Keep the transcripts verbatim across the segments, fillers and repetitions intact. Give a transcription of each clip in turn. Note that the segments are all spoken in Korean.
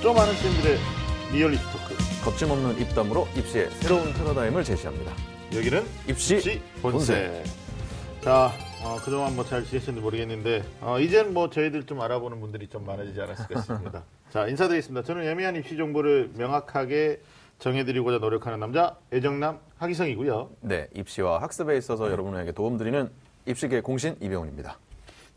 좀 많은 시민들의 리얼리티 토크. 겁짐없는 입담으로 입시의 새로운 패러다임을 제시합니다. 여기는 입시, 입시 본색. 본색. 자, 어, 그동안 뭐 잘 지내셨는지 모르겠는데 어, 이젠 뭐 저희들 좀 알아보는 분들이 좀 많아지지 않았을까 싶습니다. 자, 인사드리겠습니다. 저는 예민한 입시 정보를 명확하게 정해드리고자 노력하는 남자 애정남 하기성이고요. 네, 입시와 학습에 있어서 네. 여러분에게 도움드리는 입시계 공신 이병훈입니다.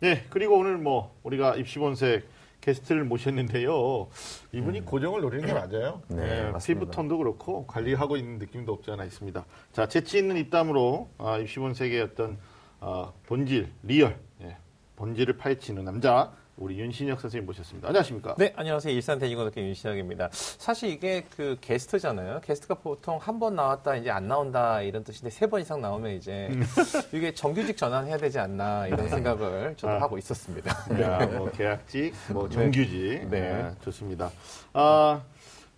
네, 그리고 오늘 뭐 우리가 입시본색 게스트를 모셨는데요. 이분이 음. 고정을 노리는 게 맞아요. 네, 네, 피부톤도 그렇고 관리하고 있는 느낌도 없지 않아 있습니다. 자, 재치 있는 입담으로 아, 입시본색의 어떤 아, 본질, 리얼, 예, 본질을 파헤치는 남자 우리 윤신혁 선생님 모셨습니다. 안녕하십니까? 네, 안녕하세요. 일산대진고등학교 윤신혁입니다. 사실 이게 그 게스트잖아요. 게스트가 보통 한 번 나왔다 이제 안 나온다 이런 뜻인데 세 번 이상 나오면 이제 이게 정규직 전환해야 되지 않나 이런 생각을 저도 아, 하고 있었습니다. 야, 뭐 계약직, 뭐 정규직, 네, 네. 네 좋습니다. 아,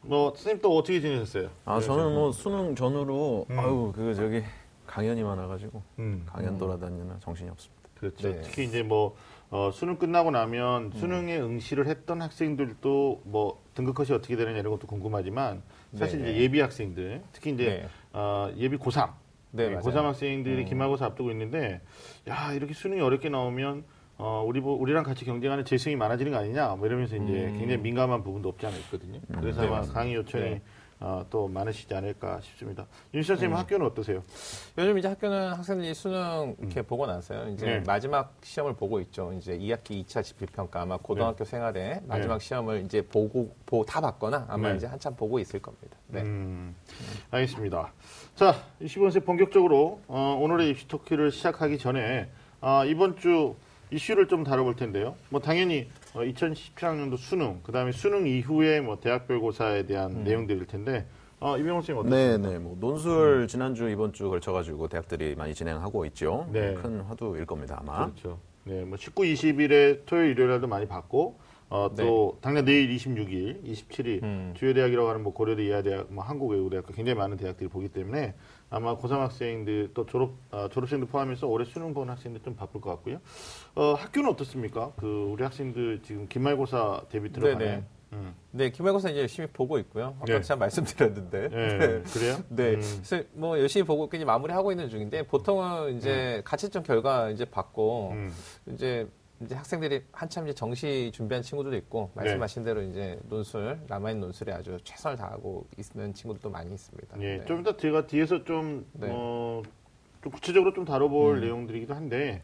뭐 선생님 또 어떻게 지내셨어요? 아, 저는 뭐 수능 전후로 음. 아유 그 저기 강연이 많아가지고 음. 강연 돌아다니나 정신이 없습니다. 그렇죠. 네. 특히 이제 뭐 어, 수능 끝나고 나면 수능에 응시를 했던 학생들도 뭐 등급컷이 어떻게 되느냐 이런 것도 궁금하지만 사실 네. 이제 예비 학생들 특히 이제 네. 어, 예비 고삼 네, 고삼 학생들이 음. 기말고사 앞두고 있는데 야 이렇게 수능이 어렵게 나오면 어, 우리 우리랑 같이 경쟁하는 재수생이 많아지는 거 아니냐 뭐 이러면서 이제 음. 굉장히 민감한 부분도 없지 않아 있거든요. 그래서 네, 아마 강의 요청이 네. 어, 또 많으시지 않을까 싶습니다. 윤 선생님 음. 학교는 어떠세요? 요즘 이제 학교는 학생들이 수능 이렇게 음. 보고 나서요. 이제 네. 마지막 시험을 보고 있죠. 이제 이 학기 이 차 지필평가 아마 고등학교 네. 생활에 마지막 네. 시험을 이제 보고 보, 다 봤거나 아마 네. 이제 한참 보고 있을 겁니다. 네. 음. 알겠습니다. 자, 이십오 세 본격적으로 어, 오늘의 입시 토크를 시작하기 전에 어, 이번 주 이슈를 좀 다뤄볼 텐데요. 뭐 당연히 어, 이천십칠 학년도 수능, 그 다음에 수능 이후에 뭐 대학별 고사에 대한 음. 내용들일 텐데 어, 이병호 선생님 어떠세요? 네네, 뭐 논술 음. 지난주 이번 주 걸쳐가지고 대학들이 많이 진행하고 있죠. 네. 큰 화두일 겁니다 아마. 그렇죠. 네, 뭐 십구, 이십일에 토요일, 일요일날도 많이 봤고 어, 또 네. 당장 내일 이십육 일, 이십칠 일 음. 주요 대학이라고 하는 뭐 고려대, 이화대학, 뭐 한국 외국대학교 굉장히 많은 대학들이 보기 때문에 아마 고삼 학생들 또 졸업 어, 졸업생들 포함해서 올해 수능 보는 학생들 좀 바쁠 것 같고요. 어, 학교는 어떻습니까? 그 우리 학생들 지금 기말고사 대비 들어가네. 음. 네, 기말고사 이제 열심히 보고 있고요. 아까 네. 제가 말씀드렸는데. 네, 네. 그래요? 네, 음. 그래서 뭐 열심히 보고 이제 마무리하고 있는 중인데 보통은 이제 음. 가채점 결과 이제 받고 음. 이제. 이제 학생들이 한참 이제 정시 준비한 친구들도 있고 말씀하신 네. 대로 이제 논술 남아있는 논술에 아주 최선을 다하고 있는 친구들도 많이 있습니다. 예, 네. 좀 이따 제가 뒤에서 좀, 네. 어, 좀 구체적으로 좀 다뤄볼 음. 내용들이기도 한데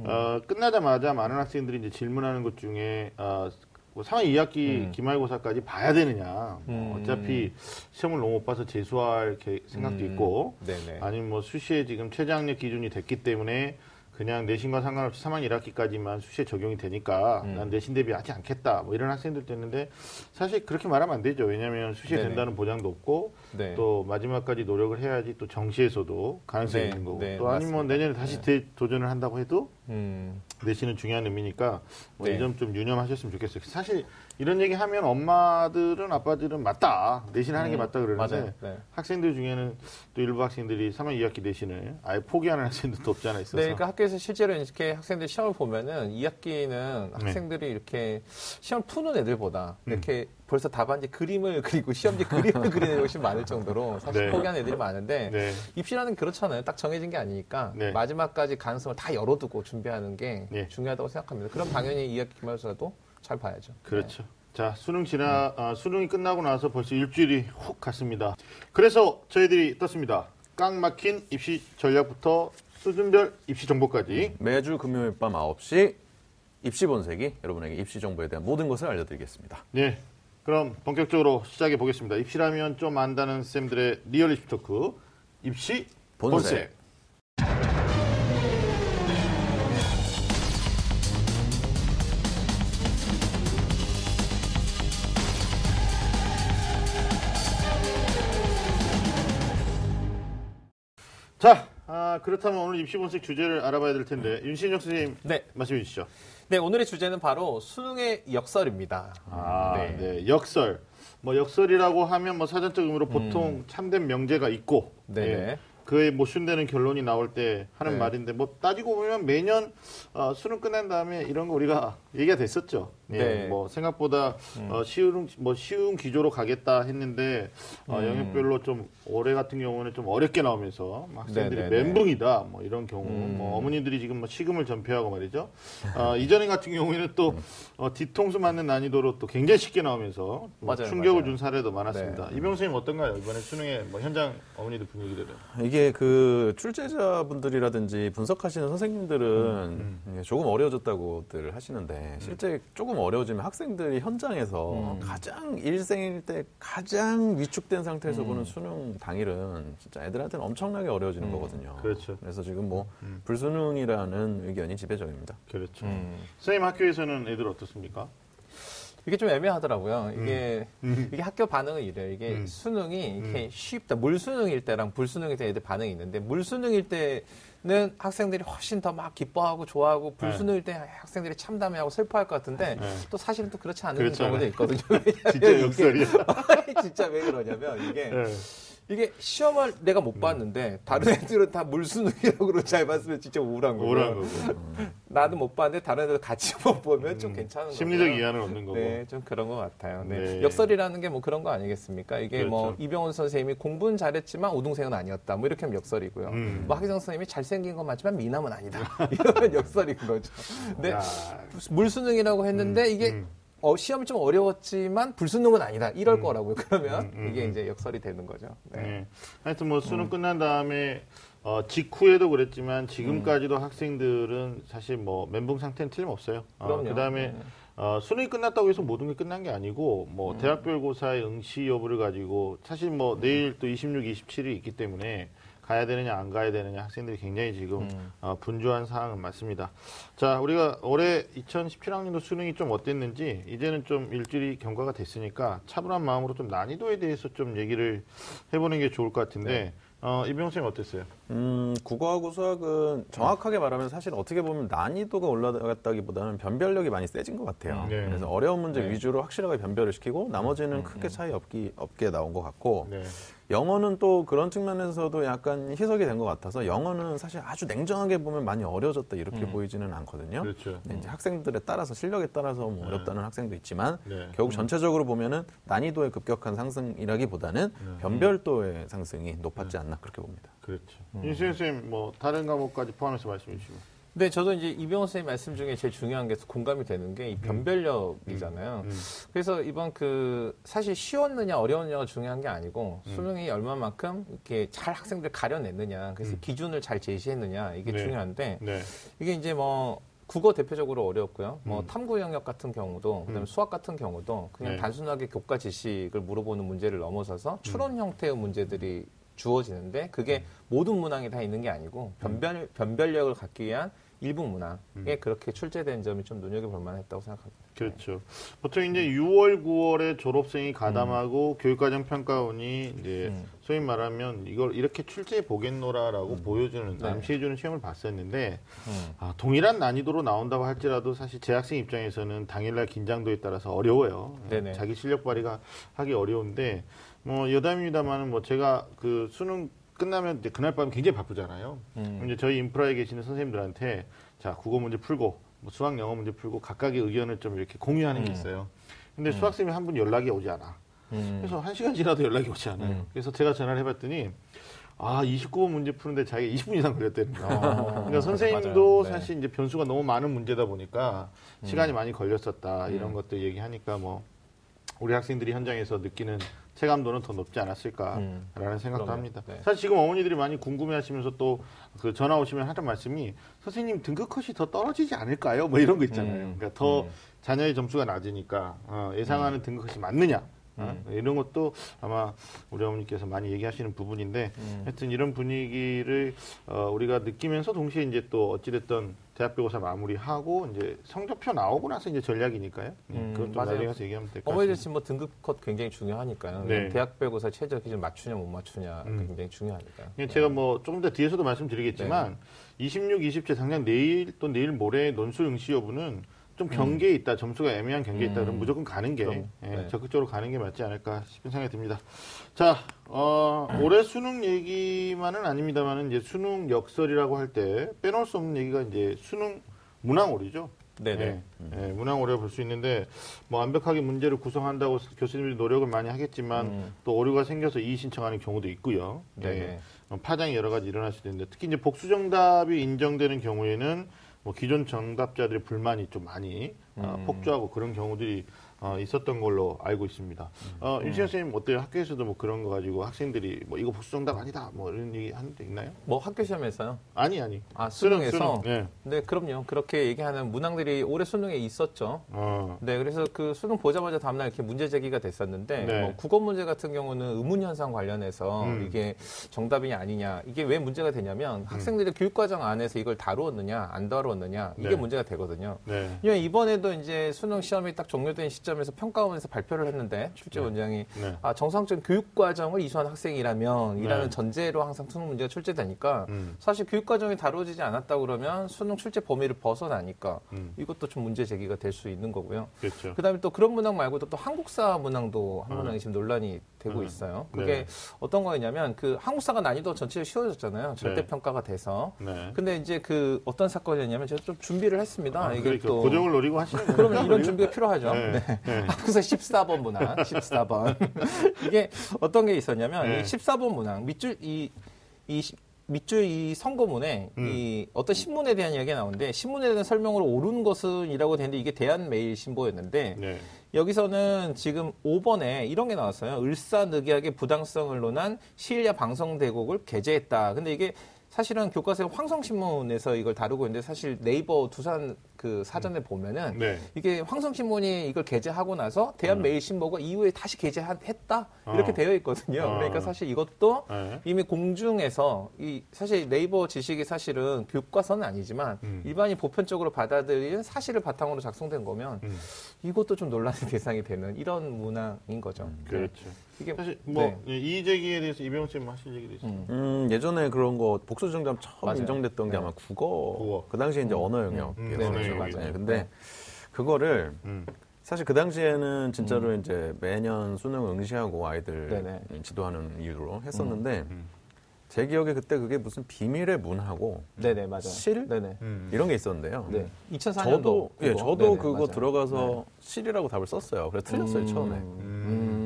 음. 어, 끝나자마자 많은 학생들이 이제 질문하는 것 중에 어, 뭐 상위 이 학기 음. 기말고사까지 봐야 되느냐 음. 어차피 시험을 너무 못 봐서 재수할 생각도 음. 있고 네네. 아니면 뭐 수시에 지금 최저학력 기준이 됐기 때문에 그냥 내신과 상관없이 삼 학년 일 학기까지만 수시에 적용이 되니까 음. 난 내신 대비하지 않겠다 뭐 이런 학생들도 있는데 사실 그렇게 말하면 안 되죠. 왜냐하면 수시에 네네. 된다는 보장도 없고 네. 또 마지막까지 노력을 해야지 또 정시에서도 가능성이 네. 있는 거고 네. 또 아니면 맞습니다. 내년에 다시 네. 도전을 한다고 해도 음. 내신은 중요한 의미니까 뭐 네. 이 점 좀 유념하셨으면 좋겠어요. 사실 이런 얘기하면 엄마들은 아빠들은 맞다 내신하는 음. 게 맞다 그러는데 네. 학생들 중에는 또 일부 학생들이 삼 학년 이 학기 내신을 아예 포기하는 학생들도 없지 않아 있어서 네, 그러니까 학교에서 실제로 이렇게 학생들 시험을 보면은 이 학기는 학생들이 네. 이렇게 시험 푸는 애들보다 음. 이렇게 벌써 답안지 그림을 그리고 시험지 그림을 그리는 것이 많을 정도로 사실 네. 포기하는 애들이 많은데 네. 입시라는 그렇잖아요. 딱 정해진 게 아니니까 네. 마지막까지 가능성을 다 열어두고 준비하는 게 네. 중요하다고 생각합니다. 그럼 당연히 이 학기 기말고사도 잘 봐야죠. 그렇죠. 네. 자, 수능 지나 네. 아, 수능이 끝나고 나서 벌써 일주일이 훅 갔습니다. 그래서 저희들이 떴습니다. 꽉 막힌 입시 전략부터 수준별 입시 정보까지 매주 금요일 밤 아홉 시 입시 본색이 여러분에게 입시 정보에 대한 모든 것을 알려드리겠습니다. 네. 그럼 본격적으로 시작해 보겠습니다. 입시라면 좀 안다는 쌤들의 리얼 입시 토크, 입시 본색. 본색. 자, 아, 그렇다면 오늘 입시 본색 주제를 알아봐야 될 텐데 윤신혁 선생님 네. 말씀해 주시죠. 네, 오늘의 주제는 바로 수능의 역설입니다. 아, 네. 네, 역설. 뭐 역설이라고 하면 뭐 사전적 의미로 보통 음. 참된 명제가 있고, 네, 그의 뭐 쉰되는 결론이 나올 때 하는 네. 말인데 뭐 따지고 보면 매년 어, 수능 끝난 다음에 이런 거 우리가 얘기가 됐었죠. 예, 네. 뭐 생각보다 음. 어, 쉬운 뭐 쉬운 기조로 가겠다 했는데 어, 음. 영역별로 좀 올해 같은 경우는 좀 어렵게 나오면서 학생들이 네네네. 멘붕이다 뭐 이런 경우 음. 뭐 어머니들이 지금 뭐 식음을 전폐하고 말이죠. 어, 이전에 같은 경우에는 또 어, 뒤통수 맞는 난이도로 또 굉장히 쉽게 나오면서 뭐 맞아요, 충격을 맞아요. 준 사례도 많았습니다. 네. 이병훈 선생님 어떤가요? 이번에 수능의 뭐 현장 어머니들 분위기들은? 이게 그 출제자분들이라든지 분석하시는 선생님들은 음, 음. 조금 어려워졌다고들 하시는데 실제 조금 어려워지면 학생들이 현장에서 음. 가장 일생일 때 가장 위축된 상태에서 음. 보는 수능 당일은 진짜 애들한테는 엄청나게 어려워지는 음. 거거든요. 그렇죠. 그래서 지금 뭐 음. 불수능이라는 의견이 지배적입니다. 그렇죠. 음. 선생님 학교에서는 애들 어떻습니까? 이게 좀 애매하더라고요. 이게, 음. 이게 학교 반응은 이래요. 이게 음. 수능이 이렇게 음. 쉽다. 물수능일 때랑 불수능일 때 애들 반응이 있는데, 물수능일 때는 학생들이 훨씬 더 막 기뻐하고 좋아하고, 불수능일 때 학생들이 참담해하고 슬퍼할 것 같은데, 네. 또 사실은 또 그렇지 않은 그렇죠. 경우도 있거든요. 진짜 욕설이야. 진짜 왜 그러냐면, 이게. 네. 이게 시험을 내가 못 봤는데 다른 애들은 다 물수능이라고 잘 봤으면 진짜 우울한 거고, 우울한 거고. 나는 못 봤는데 다른 애들 같이 못 보면 음, 좀 괜찮은 거고 심리적 거고요. 이해는 없는 거고 네, 좀 그런 것 같아요. 네. 네. 역설이라는 게 뭐 그런 거 아니겠습니까? 이게 그렇죠. 뭐 이병훈 선생님이 공부는 잘했지만 우등생은 아니었다 뭐 이렇게 하면 역설이고요. 음. 뭐 하기정 선생님이 잘생긴 건 맞지만 미남은 아니다 이러면 역설인 거죠. 근데 야. 물수능이라고 했는데 음, 이게 음. 어, 시험이 좀 어려웠지만 불수능은 아니다. 이럴 음, 거라고요. 그러면 음, 음, 이게 이제 역설이 되는 거죠. 네. 네. 하여튼 뭐 수능 음. 끝난 다음에 어, 직후에도 그랬지만 지금까지도 음. 학생들은 사실 뭐 멘붕 상태는 틀림없어요. 어, 그다음에 네. 어, 수능이 끝났다고 해서 모든 게 끝난 게 아니고 뭐 음. 대학별 고사의 응시 여부를 가지고 사실 뭐 음. 내일 또 이십육, 이십칠이 있기 때문에 가야 되느냐 안 가야 되느냐 학생들이 굉장히 지금 음. 어, 분주한 상황은 맞습니다. 자, 우리가 올해 이천십칠 학년도 수능이 좀 어땠는지 이제는 좀 일주일이 경과가 됐으니까 차분한 마음으로 좀 난이도에 대해서 좀 얘기를 해보는 게 좋을 것 같은데 네. 어, 이병호 선생님 어땠어요? 음, 국어하고 수학은 정확하게 말하면 사실 어떻게 보면 난이도가 올라갔다기보다는 변별력이 많이 세진 것 같아요. 네. 그래서 어려운 문제 네. 위주로 확실하게 변별을 시키고 나머지는 음, 크게 음. 차이 없기, 없게 나온 것 같고 네. 영어는 또 그런 측면에서도 약간 희석이 된 것 같아서 영어는 사실 아주 냉정하게 보면 많이 어려워졌다 이렇게 음. 보이지는 않거든요. 그렇죠. 네, 이제 학생들에 따라서 실력에 따라서 뭐 어렵다는 네. 학생도 있지만 네. 결국 음. 전체적으로 보면은 난이도의 급격한 상승이라기보다는 네. 변별도의 상승이 높았지 않나 그렇게 봅니다. 그렇죠. 음. 윤신혁 선생님 뭐 다른 과목까지 포함해서 말씀해 주시면. 네, 저도 이제 이병호 선생님 말씀 중에 제일 중요한 게 공감이 되는 게 이 변별력이잖아요. 음, 음. 그래서 이번 그 사실 쉬웠느냐 어려웠느냐가 중요한 게 아니고 음. 수능이 얼마만큼 이렇게 잘 학생들 가려냈느냐, 그래서 음. 기준을 잘 제시했느냐 이게 네. 중요한데 네. 이게 이제 뭐 국어 대표적으로 어려웠고요. 뭐 음. 탐구 영역 같은 경우도, 그다음에 음. 수학 같은 경우도 그냥 네. 단순하게 교과 지식을 물어보는 문제를 넘어서서 추론 음. 형태의 문제들이 주어지는데 그게 음. 모든 문항이 다 있는 게 아니고 변별, 변별력을 갖기 위한 일부 문항에 음. 그렇게 출제된 점이 좀 눈여겨볼 만했다고 생각합니다. 그렇죠. 네. 보통 이제 유월, 구월에 졸업생이 가담하고 음. 교육과정 평가원이 이제 음. 소위 말하면 이걸 이렇게 출제해 보겠노라라고 음. 보여주는, 네. 암시해주는 시험을 봤었는데 음. 아, 동일한 난이도로 나온다고 할지라도 사실 재학생 입장에서는 당일날 긴장도에 따라서 어려워요. 네네. 자기 실력 발휘가 하기 어려운데 뭐 여담입니다만은 뭐 제가 그 수능 끝나면 이제 그날 밤 굉장히 바쁘잖아요. 음. 이제 저희 인프라에 계시는 선생님들한테 자 국어 문제 풀고 뭐 수학 영어 문제 풀고 각각의 의견을 좀 이렇게 공유하는 음. 게 있어요. 근데 음. 수학 쌤이 한 분 연락이 오지 않아. 음. 그래서 한 시간 지나도 연락이 오지 않아요. 음. 그래서 제가 전화를 해봤더니 아 이십구 번 문제 푸는데 자기가 이십 분 이상 걸렸대요. 아, 그러니까 선생님도 맞아요. 사실 이제 변수가 너무 많은 문제다 보니까 음. 시간이 많이 걸렸었다 음. 이런 것들 얘기하니까 뭐 우리 학생들이 현장에서 느끼는 체감도는 더 높지 않았을까라는 음, 생각도 그러면, 합니다. 네. 사실 지금 어머니들이 많이 궁금해하시면서 또 그 전화 오시면 하는 말씀이 선생님 등급컷이 더 떨어지지 않을까요? 뭐 이런 거 있잖아요. 음, 그러니까 더 음. 자녀의 점수가 낮으니까 어, 예상하는 음. 등급컷이 맞느냐 음. 어? 이런 것도 아마 우리 어머니께서 많이 얘기하시는 부분인데 음. 하여튼 이런 분위기를 어, 우리가 느끼면서 동시에 이제 또 어찌됐든 대학별고사 마무리하고 이제 성적표 나오고 나서 이제 전략이니까요. 음, 그것도 나중에 가서 얘기하면 될 것 같습니다. 어머니들 지금 뭐 등급컷 굉장히 중요하니까요. 네. 대학별고사 최저 기준 맞추냐 못 맞추냐 음. 굉장히 중요하니까요. 네. 제가 뭐 조금 더 뒤에서도 말씀드리겠지만 네. 이십육, 이십칠 당장 내일 또 내일 모레 논술 응시 여부는 좀 경계에 있다, 점수가 애매한 경계에 있다, 그럼 무조건 가는 게, 예, 네. 적극적으로 가는 게 맞지 않을까 싶은 생각이 듭니다. 자, 어, 올해 수능 얘기만은 아닙니다만은 이제 수능 역설이라고 할 때 빼놓을 수 없는 얘기가 이제 수능 문항오류죠. 네네. 예, 음. 예, 문항오류를 볼 수 있는데, 뭐, 완벽하게 문제를 구성한다고 교수님들이 노력을 많이 하겠지만, 음. 또 오류가 생겨서 이의 신청하는 경우도 있고요. 네. 예, 파장이 여러 가지 일어날 수도 있는데, 특히 이제 복수정답이 인정되는 경우에는, 뭐, 기존 정답자들의 불만이 좀 많이, 음. 어, 폭주하고 그런 경우들이, 어, 있었던 걸로 알고 있습니다. 음. 어, 윤신혁 선생님, 어때요? 학교에서도 뭐 그런 거 가지고 학생들이, 뭐, 이거 복수정답 아니다, 뭐, 이런 얘기 하는 데 있나요? 뭐, 학교 시험에서요? 아니, 아니. 아, 수능에서? 수능, 수능. 네. 네, 그럼요. 그렇게 얘기하는 문항들이 올해 수능에 있었죠. 어. 네, 그래서 그 수능 보자마자 다음날 이렇게 문제 제기가 됐었는데, 네. 뭐, 국어 문제 같은 경우는 의문현상 관련해서 음. 이게 정답이 아니냐, 이게 왜 문제가 되냐면, 음. 학생들이 교육과정 안에서 이걸 다루었느냐, 안 다루었느냐, 이게 네. 문제가 되거든요. 네. 이번에도 이제 수능 시험이 딱 종료된 시점 에서 평가원에서 발표를 했는데 출제원장이 네. 네. 아, 정상적인 교육과정을 이수한 학생이라면 네. 이라는 전제로 항상 수능 문제가 출제되니까 음. 사실 교육과정이 다루어지지 않았다 그러면 수능 출제 범위를 벗어나니까 음. 이것도 좀 문제 제기가 될 수 있는 거고요. 그렇죠. 그다음에 또 그런 문항 말고도 또 한국사 문항도 한 문항이 음. 지금 논란이 되고 음. 있어요. 그게 네. 어떤 거였냐면 그 한국사가 난이도 전체가 쉬워졌잖아요. 절대평가가 돼서. 네. 근데 이제 그 어떤 사건이었냐면 제가 좀 준비를 했습니다. 아, 이게 그러니까 또 고정을 노리고 하시는 거예요. 그러면 이런 준비가 필요하죠. 네. 네. 네. 한국사 십사 번 문항, 십사 번. 이게 어떤 게 있었냐면, 네. 이 십사 번 문항, 밑줄, 이, 이, 밑줄 이 선거문에, 음. 이 어떤 신문에 대한 이야기가 나오는데, 신문에 대한 설명으로 옳은 것은 이라고 되는데, 이게 대한매일신보였는데, 네. 여기서는 지금 오 번에 이런 게 나왔어요. 을사늑약의 부당성을 논한 시일야 방송대곡을 게재했다. 근데 이게 사실은 교과서에 황성신문에서 이걸 다루고 있는데 사실 네이버 두산 그 사전에 보면은 네. 이게 황성신문이 이걸 게재하고 나서 대한매일신보가 음. 이후에 다시 게재했다 이렇게 어. 되어 있거든요. 어. 그러니까 사실 이것도 네. 이미 공중에서 이 사실 네이버 지식이 사실은 교과서는 아니지만 음. 일반이 보편적으로 받아들이는 사실을 바탕으로 작성된 거면 음. 이것도 좀 논란의 대상이 되는 이런 문항인 거죠. 음. 그렇죠. 이게 사실 뭐 네. 이의 제기에 대해서 이병훈 쌤 하실 얘기도 있어요. 음. 음, 예전에 그런 거 복수정답 처음 맞아요. 인정됐던 게 네. 아마 국어. 국어. 그 당시에 이제 음. 언어 영역이었어요. 음. 네. 맞아요. 근데 그거를 음. 사실 그 당시에는 진짜로 음. 이제 매년 수능 응시하고 아이들 네네. 지도하는 이유로 했었는데 음. 제 기억에 그때 그게 무슨 비밀의 문하고 네네, 맞아요. 실 네네. 이런 게 있었는데요. 네. 이천사 년도 저도 그거, 예, 저도 네네, 그거 맞아요. 들어가서 네. 실이라고 답을 썼어요. 그래서 틀렸어요 음. 처음에. 음.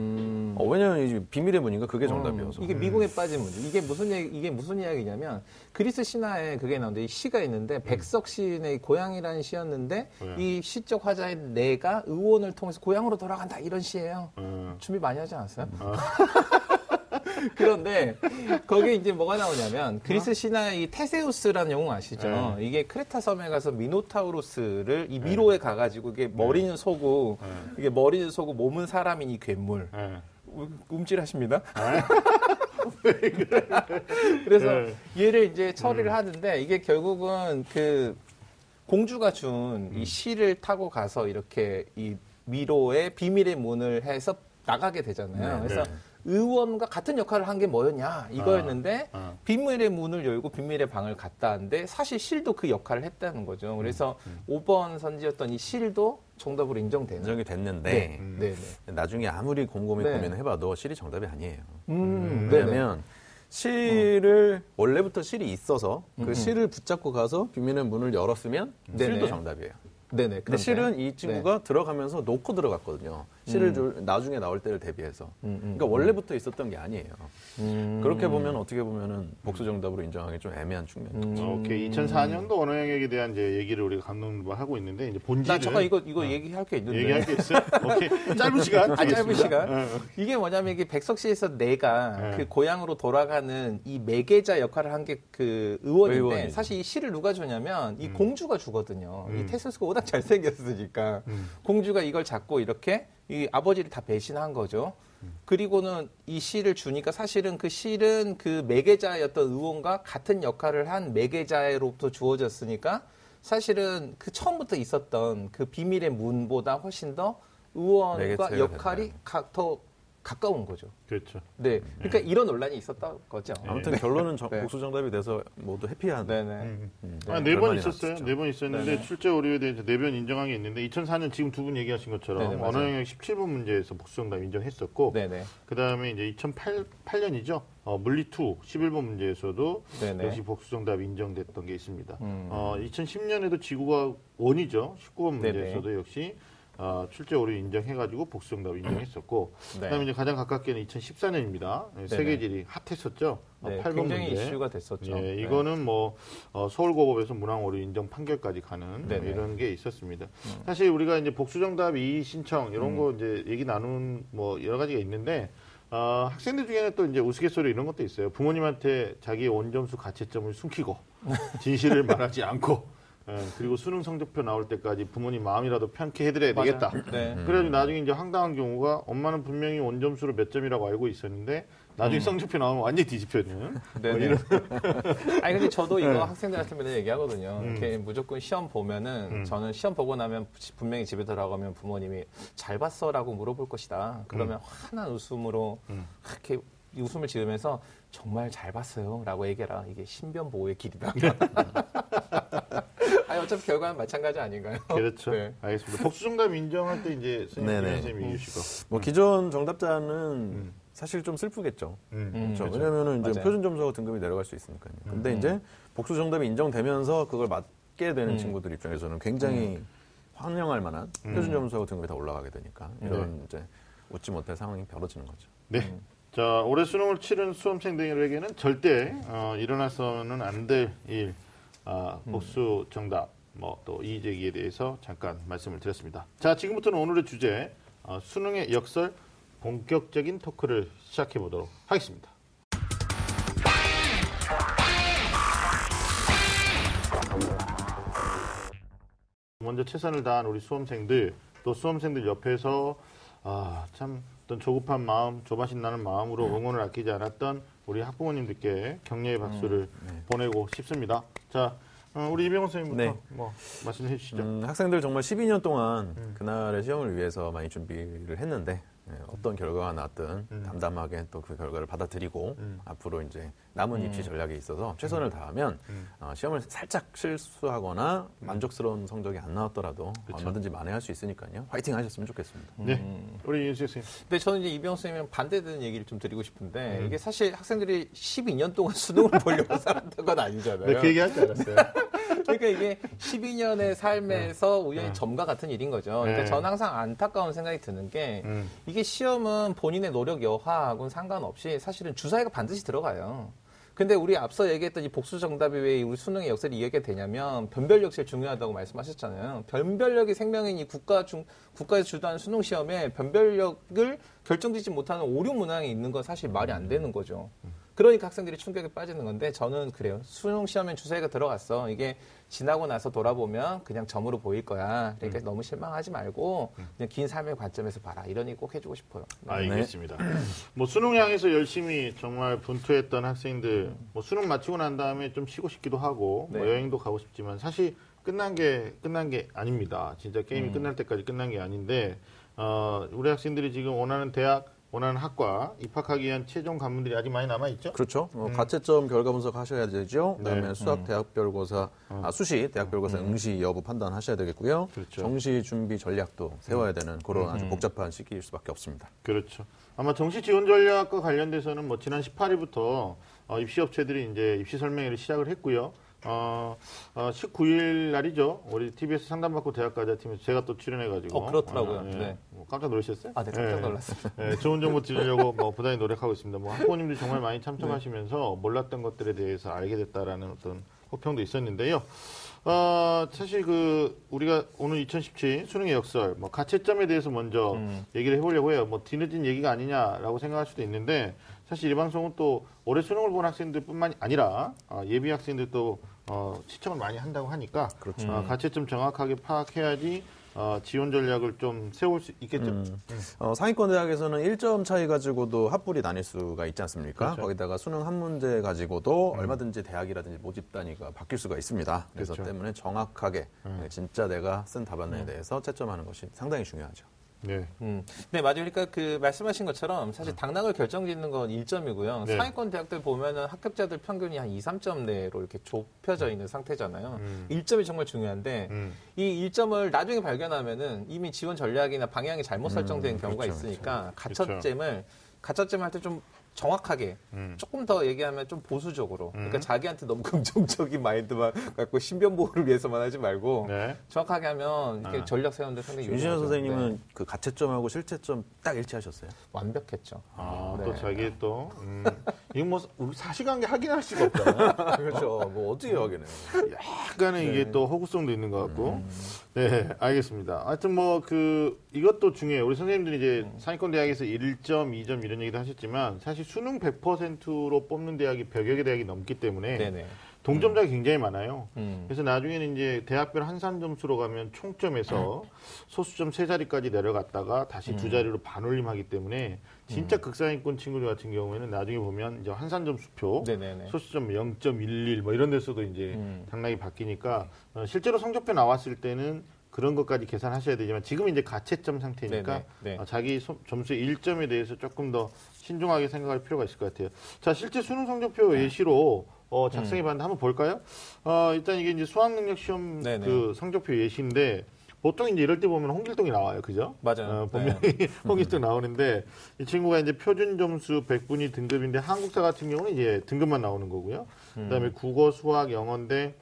어, 왜냐면 이제 비밀의 문인가 그게 정답이어서. 음. 이게 미국에 빠진 문제. 이게 무슨 얘기, 이게 무슨 이야기냐면. 그리스 신화에 그게 나오는데 이 시가 있는데 백석 시인의 고향이라는 시였는데 네. 이 시적 화자의 내가 의원을 통해서 고향으로 돌아간다 이런 시예요. 네. 준비 많이 하지 않았어요? 아. 그런데 거기에 이제 뭐가 나오냐면 그리스 신화의 이 테세우스라는 영웅 아시죠? 네. 이게 크레타 섬에 가서 미노타우로스를 이 미로에 네. 가가지고 이게 머리는 소고 네. 이게 머리는 소고 몸은 사람인 이 괴물 네. 움찔하십니다. 네. 그래서 네. 얘를 이제 처리를 음. 하는데 이게 결국은 그 공주가 준 이 시를 타고 가서 이렇게 이 미로의 비밀의 문을 해서 나가게 되잖아요. 네. 그래서 네. 의원과 같은 역할을 한 게 뭐였냐 이거였는데 아, 아. 비밀의 문을 열고 비밀의 방을 갔다 하는데 사실 실도 그 역할을 했다는 거죠. 그래서 음, 음. 오 번 선지였던 이 실도 정답으로 인정되는. 인정이 됐는데 네. 음. 네, 네. 나중에 아무리 곰곰이 네. 고민을 해봐도 실이 정답이 아니에요. 음, 음. 왜냐하면 실을 음. 원래부터 실이 있어서 그 음. 실을 붙잡고 가서 비밀의 문을 열었으면 음. 실도 네네. 정답이에요. 네네. 근데 실은 이 친구가 네. 들어가면서 놓고 들어갔거든요. 실을 음. 나중에 나올 때를 대비해서. 음, 음, 그러니까 원래부터 음. 있었던 게 아니에요. 음. 그렇게 보면 어떻게 보면은 복수정답으로 인정하기 좀 애매한 측면도. 음. 음. 오케이. 이천사 년도 언어 영역에 대한 이제 얘기를 우리가 감독님과 하고 있는데 이제 본질은. 나 잠깐 이거 이거 어. 얘기할 게 있는데. 얘기할 게 있어요? 오케이. 짧은 시간. 아, 짧은 시간. 어. 이게 뭐냐면 이게 백석시에서 내가 어. 그 고향으로 돌아가는 이 매개자 역할을 한 게 그 의원인데 의원이죠. 사실 이 시를 누가 주냐면 이 음. 공주가 주거든요. 음. 이 테세우스가 워낙 잘생겼으니까 음. 공주가 이걸 잡고 이렇게 이 아버지를 다 배신한 거죠. 그리고는 이 시를 주니까 사실은 그 실은 그 매개자였던 의원과 같은 역할을 한 매개자로부터 주어졌으니까 사실은 그 처음부터 있었던 그 비밀의 문보다 훨씬 더 의원과 역할이 가, 더 가까운 거죠. 그렇죠. 네. 그러니까 네. 이런 논란이 있었다 거죠. 아무튼 네. 결론은 네. 복수정답이 돼서 모두 해피한. 네네. 음. 음. 아, 네 번 있었어요. 네 번 있었는데 네네. 출제 오류에 대해서 네 번 인정한 게 있는데 이천사 년 지금 두 분 얘기하신 것처럼 언어 영역 십칠 번 문제에서 복수정답 인정했었고 네네. 그다음에 이제 이천팔 년이죠. 어, 물리 이 십일 번 문제에서도 네네. 역시 복수정답 인정됐던 게 있습니다. 음. 어, 이천십 년에도 지구가 원이죠. 십구 번 문제에서도 네네. 역시 어, 출제 오류 인정해가지고 복수정답 인정했었고, 네. 그다음에 이제 가장 가깝게는 이천십사 년입니다. 네네. 세계지리 핫했었죠. 네, 팔 번 굉장히 문제. 이슈가 됐었죠. 예, 네. 이거는 뭐 어, 서울고법에서 문항 오류 인정 판결까지 가는 네네. 이런 게 있었습니다. 음. 사실 우리가 이제 복수정답 이의 신청 이런 음. 거 이제 얘기 나눈 뭐 여러 가지가 있는데. 어, 학생들 중에는 또 이제 우스갯소리 이런 것도 있어요. 부모님한테 자기 원점수 가채점을 숨기고 진실을 말하지 않고 예, 그리고 수능 성적표 나올 때까지 부모님 마음이라도 편케 해드려야 맞아요. 되겠다. 네. 그래가지고 나중에 이제 황당한 경우가 엄마는 분명히 원점수를 몇 점이라고 알고 있었는데 나중에 음. 성적표 나오면 완전히 뒤집혀지는. 네네. 뭐 아니 근데 저도 이거 네. 학생들한테 맨날 얘기하거든요. 음. 이렇게 무조건 시험 보면은 음. 저는 시험 보고 나면 분명히 집에 들어가면 부모님이 잘 봤어라고 물어볼 것이다. 그러면 음. 환한 웃음으로 음. 이렇게 웃음을 지으면서 정말 잘 봤어요라고 얘기해라. 이게 신변 보호의 길이다. 아니 어차피 결과는 마찬가지 아닌가요? 그렇죠. 네. 알겠습니다. 복수정답 인정할 때 이제 선생님이 이유시고. 뭐 기존 정답자는. 음. 사실 좀 슬프겠죠. 음, 그렇죠. 그렇죠. 왜냐면은 이제 맞아요. 표준 점수하고 등급이 내려갈 수 있으니까요. 근데 음. 이제 복수 정답이 인정되면서 그걸 맞게 되는 음. 친구들 입장에서는 굉장히 음. 환영할 만한 음. 표준 점수하고 등급이 다 올라가게 되니까 이런 네. 이제 웃지 못할 상황이 벌어지는 거죠. 네. 음. 자, 올해 수능을 치른 수험생들에게는 절대 어, 일어나서는 안 될 일, 아, 복수 정답, 뭐 또 이의 제기에 대해서 잠깐 말씀을 드렸습니다. 자, 지금부터는 오늘의 주제, 어, 수능의 역설. 본격적인 토크를 시작해보도록 하겠습니다. 먼저 최선을 다한 우리 수험생들, 또 수험생들 옆에서 아, 참 어떤 조급한 마음, 조바심 나는 마음으로 응원을 아끼지 않았던 우리 학부모님들께 격려의 박수를 음, 네. 보내고 싶습니다. 자, 어, 우리 이병훈 선생님부터 네. 뭐 말씀해 주시죠. 음, 학생들 정말 십이 년 동안 음. 그날의 시험을 위해서 많이 준비를 했는데 네, 어떤 결과가 나왔든 음. 담담하게 또 그 결과를 받아들이고 음. 앞으로 이제 남은 음. 입시 전략에 있어서 최선을 다하면 음. 어, 시험을 살짝 실수하거나 음. 만족스러운 성적이 안 나왔더라도 그쵸. 얼마든지 만회할 수 있으니까요. 화이팅 하셨으면 좋겠습니다. 음. 네, 우리 윤신혁 선생님. 네, 저는 이제 이병호 선생님이랑 반대되는 얘기를 좀 드리고 싶은데 음. 이게 사실 학생들이 십이 년 동안 수능을 보려고 살았던 건 아니잖아요. 네, 그 얘기 하지 않았어요. 그러니까 이게 십이 년의 삶에서 네. 우연히 네. 점과 같은 일인 거죠. 그러니까 네. 저는 항상 안타까운 생각이 드는 게 음. 이게 시험은 본인의 노력 여하하고는 상관없이 사실은 주사위가 반드시 들어가요. 근데 우리 앞서 얘기했던 이 복수 정답이 왜 우리 수능의 역사를 이해하게 되냐면 변별 역시 중요하다고 말씀하셨잖아요. 변별력이 생명인 이 국가 중, 국가에서 주도하는 수능 시험에 변별력을 결정짓지 못하는 오류 문항이 있는 건 사실 말이 안 되는 거죠. 그러니까 학생들이 충격에 빠지는 건데 저는 그래요. 수능 시험엔 주사위가 들어갔어. 이게 지나고 나서 돌아보면 그냥 점으로 보일 거야. 그러니까 음. 너무 실망하지 말고 그냥 긴 삶의 관점에서 봐라. 이런 얘기 꼭 해주고 싶어요. 알겠습니다. 네. 뭐 수능 향해서 열심히 정말 분투했던 학생들 뭐 수능 마치고 난 다음에 좀 쉬고 싶기도 하고 네. 뭐 여행도 가고 싶지만 사실 끝난 게 끝난 게 아닙니다. 진짜 게임이 음. 끝날 때까지 끝난 게 아닌데 어, 우리 학생들이 지금 원하는 대학 원하는 학과 입학하기 위한 최종 관문들이 아직 많이 남아 있죠. 그렇죠. 음. 가채점 결과 분석하셔야 되죠. 그다음에 네. 수학 음. 대학별고사, 음. 아, 수시 대학별고사 음. 응시 여부 판단하셔야 되겠고요. 그렇죠. 정시 준비 전략도 세워야 되는 그런 음. 아주 복잡한 시기일 수밖에 없습니다. 그렇죠. 아마 정시 지원 전략과 관련돼서는 뭐 지난 십팔 일부터 어, 입시업체들이 이제 입시 설명회를 시작을 했고요. 어, 어, 십구 일 날이죠. 우리 티비에스 상담받고 대학과자팀에서 제가 또 출연해가지고. 어, 그렇더라고요. 아, 예. 네. 뭐 깜짝 놀라셨어요? 아, 네, 깜짝 놀랐어요. 예. 예. 좋은 정보 드리려고 뭐 부단히 노력하고 있습니다. 뭐 학부모님들이 정말 많이 참석하시면서 네. 몰랐던 것들에 대해서 알게 됐다라는 어떤 호평도 있었는데요. 어, 사실 그 우리가 오늘 이천십칠 수능의 역설, 뭐 가채점에 대해서 먼저 음. 얘기를 해보려고 해요. 뭐 뒤늦은 얘기가 아니냐라고 생각할 수도 있는데 사실 이 방송은 또 올해 수능을 본 학생들뿐만 아니라 어, 예비 학생들도 어, 시청을 많이 한다고 하니까 그렇죠. 어, 가채점 정확하게 파악해야지 어, 지원 전략을 좀 세울 수 있겠죠. 음. 음. 어, 상위권 대학에서는 일 점 차이 가지고도 핫불이 나뉠 수가 있지 않습니까? 그렇죠. 거기다가 수능 한 문제 가지고도 음. 얼마든지 대학이라든지 모집 단위가 바뀔 수가 있습니다. 그래서 그렇죠. 때문에 정확하게 음. 진짜 내가 쓴 답안에 음. 대해서 채점하는 것이 상당히 중요하죠. 네. 음. 네, 맞아요. 그러니까 그 말씀하신 것처럼 사실 당락을 결정짓는 건 일 점이고요. 네. 상위권 대학들 보면은 합격자들 평균이 한 이, 삼 점 내로 이렇게 좁혀져 있는 상태잖아요. 음. 일 점이 정말 중요한데 음. 이 일 점을 나중에 발견하면은 이미 지원 전략이나 방향이 잘못 설정된 음. 경우가 그렇죠, 있으니까 그렇죠. 가처점을 가처점 할 때 좀 정확하게 음. 조금 더 얘기하면 좀 보수적으로 음. 그러니까 자기한테 너무 긍정적인 마인드만 갖고 신변 보호를 위해서만 하지 말고 네. 정확하게 하면 이렇게 아. 전략 세우는데 상당히 윤신혁 선생님은 그 가채점하고 실채점 딱 일치하셨어요? 완벽했죠. 아, 네. 또 자기 또 음. 이거 뭐 사실관계 확인할 수가 없다. 그렇죠. 뭐 어떻게 확인해요? 약간의 네. 이게 또 허구성도 있는 것 같고. 음. 네, 알겠습니다. 하여튼 뭐 그 이것도 중요해요. 우리 선생님들이 이제 상위권 대학에서 일 점, 이 점 이런 얘기도 하셨지만 사실 수능 백 퍼센트로 뽑는 대학이 백여 개 대학이 넘기 때문에 네네. 동점자가 음. 굉장히 많아요. 음. 그래서 나중에는 이제 대학별 환산 점수로 가면 총점에서 음. 소수점 세 자리까지 내려갔다가 다시 음. 두 자리로 반올림하기 때문에 진짜 음. 극상위권 친구들 같은 경우에는 나중에 보면 이제 환산 점수표 네네네. 소수점 영 점 일일 뭐 이런 데서도 이제 음. 당락이 바뀌니까 실제로 성적표 나왔을 때는 그런 것까지 계산하셔야 되지만 지금 이제 가채점 상태니까 네네, 네. 자기 점수의 일 점에 대해서 조금 더 신중하게 생각할 필요가 있을 것 같아요. 자, 실제 수능 성적표 예시로 어, 작성해 봤는데 음. 한번 볼까요? 어, 일단 이게 이제 수학능력시험 네네. 그 성적표 예시인데 보통 이제 이럴 때 보면 홍길동이 나와요, 그죠? 맞아요. 어, 분명히 네. 홍길동 나오는데 이 친구가 이제 표준 점수 백분위 등급인데 한국사 같은 경우는 이제 등급만 나오는 거고요. 음. 그다음에 국어, 수학, 영어인데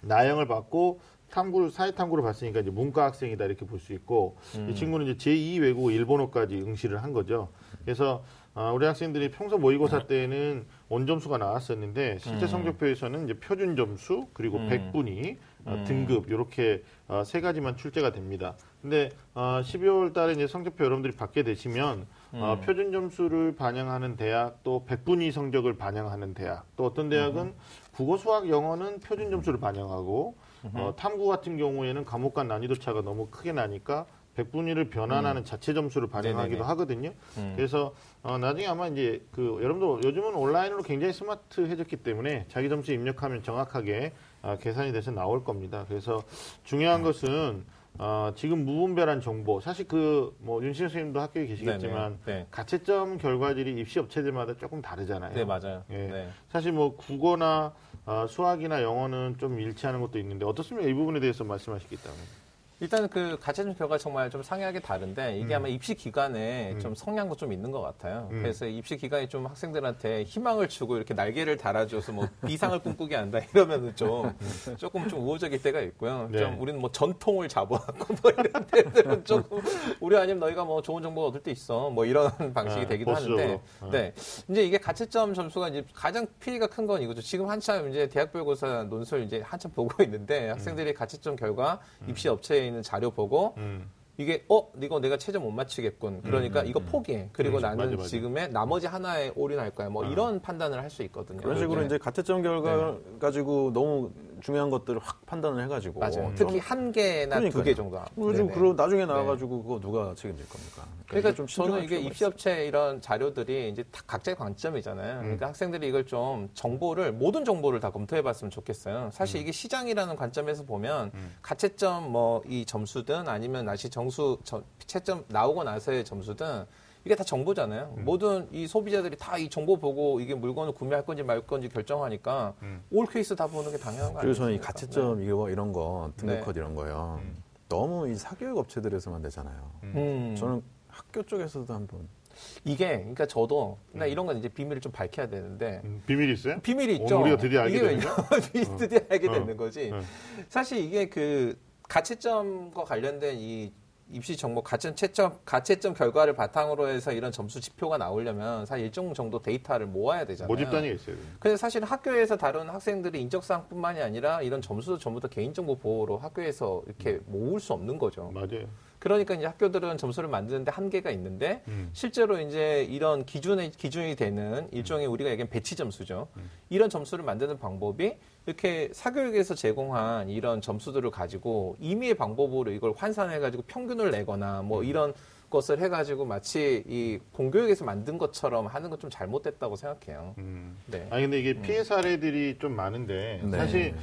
나영을 받고 탐구를, 사회탐구를 봤으니까 이제 문과학생이다 이렇게 볼 수 있고 음. 이 친구는 이제 제이 외국어 일본어까지 응시를 한 거죠. 그래서 어, 우리 학생들이 평소 모의고사 때는 원점수가 나왔었는데 실제 음. 성적표에서는 이제 표준 점수 그리고 음. 백분위 어, 음. 등급 이렇게 어, 세 가지만 출제가 됩니다. 근데 어, 십이월 달에 이제 성적표 여러분들이 받게 되시면 음. 어, 표준 점수를 반영하는 대학 또 백분위 성적을 반영하는 대학 또 어떤 대학은 음. 국어, 수학, 영어는 표준 점수를 반영하고 어, 탐구 같은 경우에는 과목 간 난이도 차가 너무 크게 나니까 백분위를 변환하는 음. 자체 점수를 반영하기도 네네네. 하거든요. 음. 그래서 어, 나중에 아마 이제 그 여러분도 요즘은 온라인으로 굉장히 스마트해졌기 때문에 자기 점수 입력하면 정확하게 어, 계산이 돼서 나올 겁니다. 그래서 중요한 음. 것은 어, 지금 무분별한 정보. 사실 그 뭐 윤신혁 선생님도 학교에 계시겠지만 네. 가채점 결과들이 입시 업체들마다 조금 다르잖아요. 네, 맞아요. 예. 네. 사실 뭐 국어나 어, 수학이나 영어는 좀 일치하는 것도 있는데 어떻습니까? 이 부분에 대해서 말씀하시겠다면. 일단 그 가채점 결과 정말 좀 상이하게 다른데 이게 음. 아마 입시 기간에 음. 좀 성향도 좀 있는 것 같아요. 음. 그래서 입시 기간이 좀 학생들한테 희망을 주고 이렇게 날개를 달아줘서 뭐 비상을 꿈꾸게 한다 이러면은 좀 조금 좀 우호적일 때가 있고요. 네. 좀 우리는 뭐 전통을 잡아갖고 뭐 이런 데들은 조금 우리 아니면 너희가 뭐 좋은 정보 얻을 때 있어 뭐 이런 방식이 네, 되기도 보수적으로. 하는데 아. 네 이제 이게 가채점 점수가 이제 가장 피해가 큰 건 이거죠. 지금 한참 이제 대학별고사 논술 이제 한참 보고 있는데 학생들이 음. 가채점 결과 음. 입시 업체에 있는 자료 보고 음. 이게 어? 이거 내가 최저 못 맞추겠군. 그러니까 음, 음, 이거 포기해. 그리고 음, 나는 맞아, 맞아. 지금의 나머지 하나에 올인할 거야. 뭐 아. 이런 판단을 할 수 있거든요. 그런 식으로 이제 가채점 결과 네. 가지고 너무 중요한 것들을 확 판단을 해가지고 맞아요. 특히 한 개나 두 개 정도. 요즘 그리고 나중에 나와가지고 네. 그거 누가 책임질 겁니까? 그러니까, 그러니까 좀 저는 이게 입시업체 이런 자료들이 이제 다 각자의 관점이잖아요. 음. 그러니까 학생들이 이걸 좀 정보를 모든 정보를 다 검토해봤으면 좋겠어요. 사실 음. 이게 시장이라는 관점에서 보면 음. 가채점 뭐 이 점수든 아니면 다시 점수 채점 나오고 나서의 점수든. 이게 다 정보잖아요. 음. 모든 이 소비자들이 다 이 정보 보고 이게 물건을 구매할 건지 말 건지 결정하니까 음. 올 케이스 다 보는 게 당연한 거 아니에요? 그리고 저는 이 가채점 네. 이거 이런 거, 등급컷 네. 이런 거요. 음. 너무 이 사교육 업체들에서만 되잖아요. 음. 저는 학교 쪽에서도 한번. 이게, 그러니까 저도, 나 이런 건 이제 비밀을 좀 밝혀야 되는데. 음, 비밀이 있어요? 비밀이 있죠. 우리가 드디어 알게 되는 거지. 드디어 알게 되는 거지. 사실 이게 그 가채점과 관련된 이 입시 정보 가채점, 채점, 가채점 결과를 바탕으로 해서 이런 점수 지표가 나오려면 사실 일정 정도 데이터를 모아야 되잖아요. 모집단이 있어요. 그래서 사실 학교에서 다룬 학생들의 인적사항뿐만이 아니라 이런 점수도 전부 다 개인정보 보호로 학교에서 이렇게 모을 수 없는 거죠. 맞아요. 그러니까 이제 학교들은 점수를 만드는데 한계가 있는데 음. 실제로 이제 이런 기준의 기준이 되는 일종의 우리가 얘기하는 배치 점수죠. 음. 이런 점수를 만드는 방법이 이렇게 사교육에서 제공한 이런 점수들을 가지고 임의의 방법으로 이걸 환산해가지고 평균을 내거나 뭐 음. 이런 것을 해가지고 마치 이 공교육에서 만든 것처럼 하는 건 좀 잘못됐다고 생각해요. 음. 네. 아니 근데 이게 피해 사례들이 음. 좀 많은데 네. 사실.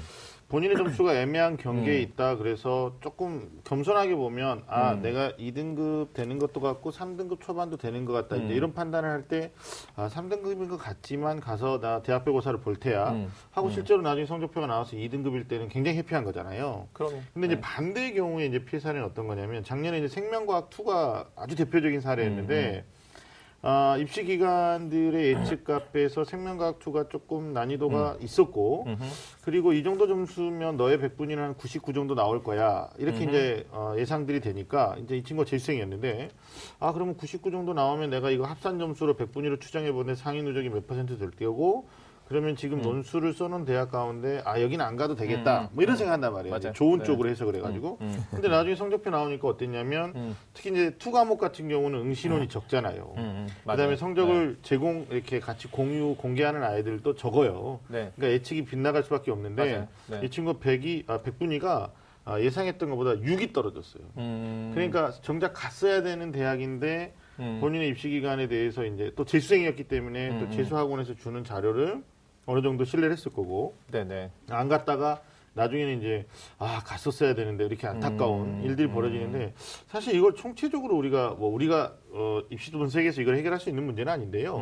본인의 점수가 애매한 경계에 음. 있다. 그래서 조금 겸손하게 보면 아 음. 내가 이 등급 되는 것도 같고 삼 등급 초반도 되는 것 같다. 음. 이제 이런 판단을 할 때 아, 삼 등급인 것 같지만 가서 나 대학별고사를 볼 테야 음. 하고 음. 실제로 나중에 성적표가 나와서 이 등급일 때는 굉장히 해피한 거잖아요. 그런데 네. 이제 반대의 경우에 이제 피해 사례는 어떤 거냐면 작년에 이제 생명과학이가 아주 대표적인 사례였는데. 음. 아, 입시 기관들의 예측 앞에서 생명과학이가 조금 난이도가 음. 있었고 음흠. 그리고 이 정도 점수면 너의 백 분이라는 구십구 정도 나올 거야. 이렇게 음흠. 이제 어, 예상들이 되니까 이제 이 친구가 재수생이었는데 아 그러면 구십구 정도 나오면 내가 이거 합산 점수로 백 분위로 추정해 보는데 상위 누적이 몇 퍼센트 될 거고 그러면 지금 음. 논술을 써놓은 대학 가운데 아 여기는 안 가도 되겠다. 음. 뭐 이런 생각한단 말이에요. 좋은 네. 쪽으로 해석을 해가지고. 음. 음. 근데 나중에 성적표 나오니까 어땠냐면 음. 특히 이제 투 과목 같은 경우는 응시론이 음. 적잖아요. 음. 그다음에 성적을 네. 제공 이렇게 같이 공유 공개하는 아이들도 적어요. 네. 그러니까 예측이 빗나갈 수밖에 없는데 네. 이 친구 백이 아, 백분위가 아, 예상했던 것보다 육이 떨어졌어요. 음. 그러니까 정작 갔어야 되는 대학인데 음. 본인의 입시 기간에 대해서 이제 또 재수생이었기 때문에 음. 또 재수학원에서 주는 자료를 어느 정도 신뢰를 했을 거고 네네. 안 갔다가 나중에는 이제 아 갔었어야 되는데 이렇게 안타까운 음, 일들이 음. 벌어지는데 사실 이걸 총체적으로 우리가 뭐 우리가 어, 입시도 본 세계에서 이걸 해결할 수 있는 문제는 아닌데요. 음,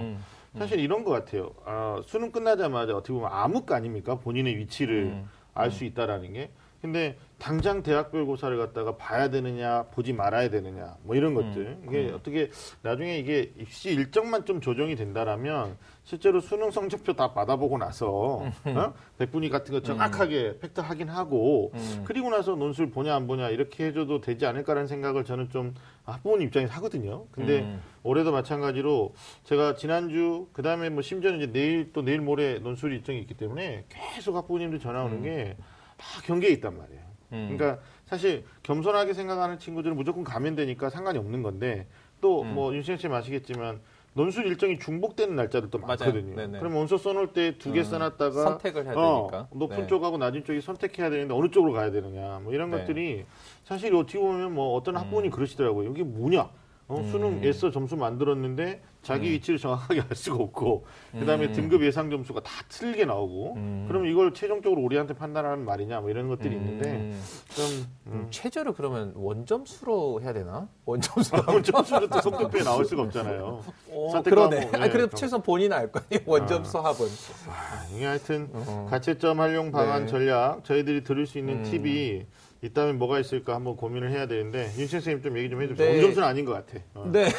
음. 사실 이런 것 같아요. 아, 수능 끝나자마자 어떻게 보면 암흑 아닙니까? 본인의 위치를 음, 알 수 음. 있다라는 게. 근데 당장 대학별 고사를 갖다가 봐야 되느냐 보지 말아야 되느냐 뭐 이런 것들 음, 이게 음. 어떻게 나중에 이게 입시 일정만 좀 조정이 된다라면 실제로 수능 성적표 다 받아보고 나서 어? 백분위 같은 거 정확하게 음. 팩트 확인하고 음. 그리고 나서 논술 보냐 안 보냐 이렇게 해줘도 되지 않을까라는 생각을 저는 좀 학부모님 입장에서 하거든요. 근데 음. 올해도 마찬가지로 제가 지난주 그다음에 뭐 심지어는 이제 내일 또 내일 모레 논술 일정이 있기 때문에 계속 학부모님들 전화 오는 음. 게 다 경계에 있단 말이에요. 음. 그러니까 사실 겸손하게 생각하는 친구들은 무조건 가면 되니까 상관이 없는 건데 또 뭐 음. 윤신혁 씨는 아시겠지만 논술 일정이 중복되는 날짜들도 많거든요. 그럼 원서 써놓을 때 두 개 음. 써놨다가 선택을 해야 어, 되니까 높은 네. 쪽하고 낮은 쪽이 선택해야 되는데 어느 쪽으로 가야 되느냐 뭐 이런 네. 것들이 사실 어떻게 보면 뭐 어떤 학부모님 음. 그러시더라고요. 이게 뭐냐? 어, 수능 애써 점수 만들었는데 자기 음. 위치를 정확하게 알 수가 없고 그다음에 음. 등급 예상 점수가 다 틀리게 나오고 음. 그럼 이걸 최종적으로 우리한테 판단하는 말이냐 뭐 이런 것들이 음. 있는데 좀 음. 음, 최저를 그러면 원점수로 해야 되나? 원점수로 아, 원점수로 또 성적표에 나올 수가 없잖아요. 어, 그러네. 네, 아, 그래도 최소 본인 알 거 아니에요. 원점수 합은. 아, 이게 하여튼 어. 가채점 활용 방안 네. 전략 저희들이 들을 수 있는 음. 팁이 있다면 뭐가 있을까 한번 고민을 해야 되는데 윤 선생님 좀 얘기 좀 해주세요. 네. 원점수는 아닌 것 같아. 어. 네.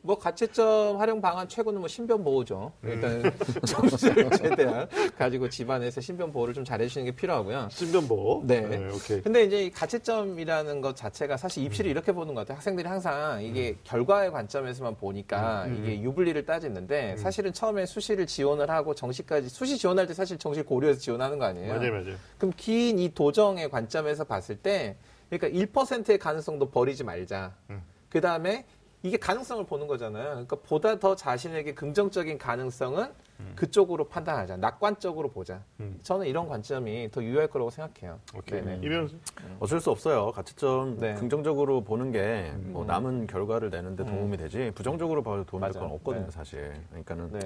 뭐 가채점 활용 방안 최고는 뭐 신변 보호죠. 음. 일단 점수를 최대한 가지고 집안에서 신변 보호를 좀 잘해주시는 게 필요하고요. 신변 보호. 네. 네 오케이. 근데 이제 이 가채점이라는 것 자체가 사실 입시를 음. 이렇게 보는 것 같아요. 학생들이 항상 이게 음. 결과의 관점에서만 보니까 음. 이게 유불리를 따지는데 음. 사실은 처음에 수시를 지원을 하고 정시까지 수시 지원할 때 사실 정시 고려해서 지원하는 거 아니에요? 맞아요, 맞아요. 그럼 긴 이 도정의 관점에서 봤을 때 그러니까 일 퍼센트의 가능성도 버리지 말자. 음. 그 다음에 이게 가능성을 보는 거잖아요. 그러니까 보다 더 자신에게 긍정적인 가능성은 음. 그쪽으로 판단하자. 낙관적으로 보자. 음. 저는 이런 관점이 더 유효할 거라고 생각해요. 오케이. 이병훈 씨. 어쩔 수 없어요. 가채점 네. 긍정적으로 보는 게 뭐 남은 결과를 내는데 도움이 음. 되지 부정적으로 봐도 도움이 될 건 없거든요. 네. 사실. 그러니까는 네.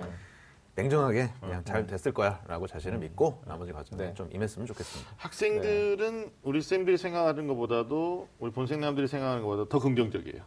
냉정하게 그냥 잘 됐을 거야 라고 자신을 믿고 나머지 과정에 네. 좀 임했으면 좋겠습니다. 학생들은 네. 우리 쌤들이 생각하는 것보다도 우리 본생남들이 생각하는 것보다 더 긍정적이에요.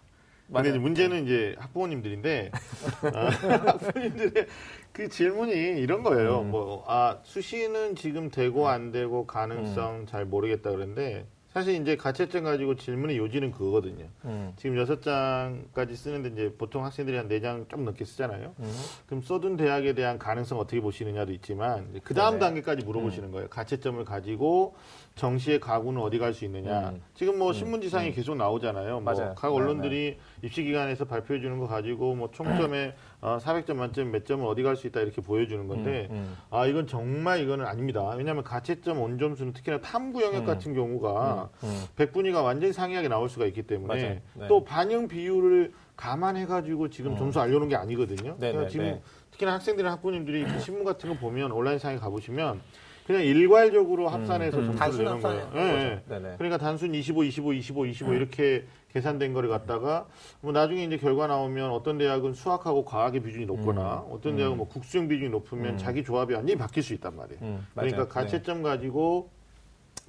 근데 문제는 이제 학부모님들인데 아, 학부모님들의 그 질문이 이런 거예요. 음. 뭐, 아, 수시는 지금 되고 안 되고 가능성 음. 잘 모르겠다 그랬는데 사실 이제 가채점 가지고 질문의 요지는 그거거든요. 음. 지금 여섯 장까지 쓰는데 이제 보통 학생들이 한 네 장 좀 넘게 쓰잖아요. 음. 그럼 써둔 대학에 대한 가능성 어떻게 보시느냐도 있지만 그 다음 네. 단계까지 물어보시는 음. 거예요. 가채점을 가지고 정시의 가구는 어디 갈 수 있느냐. 음. 지금 뭐 신문지상이 음. 계속 나오잖아요. 맞아요. 뭐 각 언론들이 네. 입시기관에서 발표해 주는 거 가지고 뭐 총점에 어, 사백 점 만점 몇 점은 어디 갈 수 있다 이렇게 보여주는 건데 음, 음. 아 이건 정말 이거는 아닙니다. 왜냐하면 가채점 원점수는 특히나 탐구 영역 음. 같은 경우가 음, 음. 백분위가 완전히 상이하게 나올 수가 있기 때문에 네. 또 반영 비율을 감안해가지고 지금 음. 점수 알려놓은 게 아니거든요. 네, 그러니까 네, 지금 네. 특히나 학생들이나 학부모님들이 그 신문 같은 거 보면 온라인상에 가보시면 그냥 일괄적으로 합산해서 음, 음. 점수를 내는 거예요. 네, 네. 그러니까 단순 이십오, 이십오, 이십오, 이십오 음. 이렇게 계산된 거를 갖다가 뭐 나중에 이제 결과 나오면 어떤 대학은 수학하고 과학의 비중이 높거나 음. 어떤 대학은 뭐 국수형 비중이 높으면 음. 자기 조합이 완전히 바뀔 수 있단 말이에요. 음, 그러니까 가채점 네. 가지고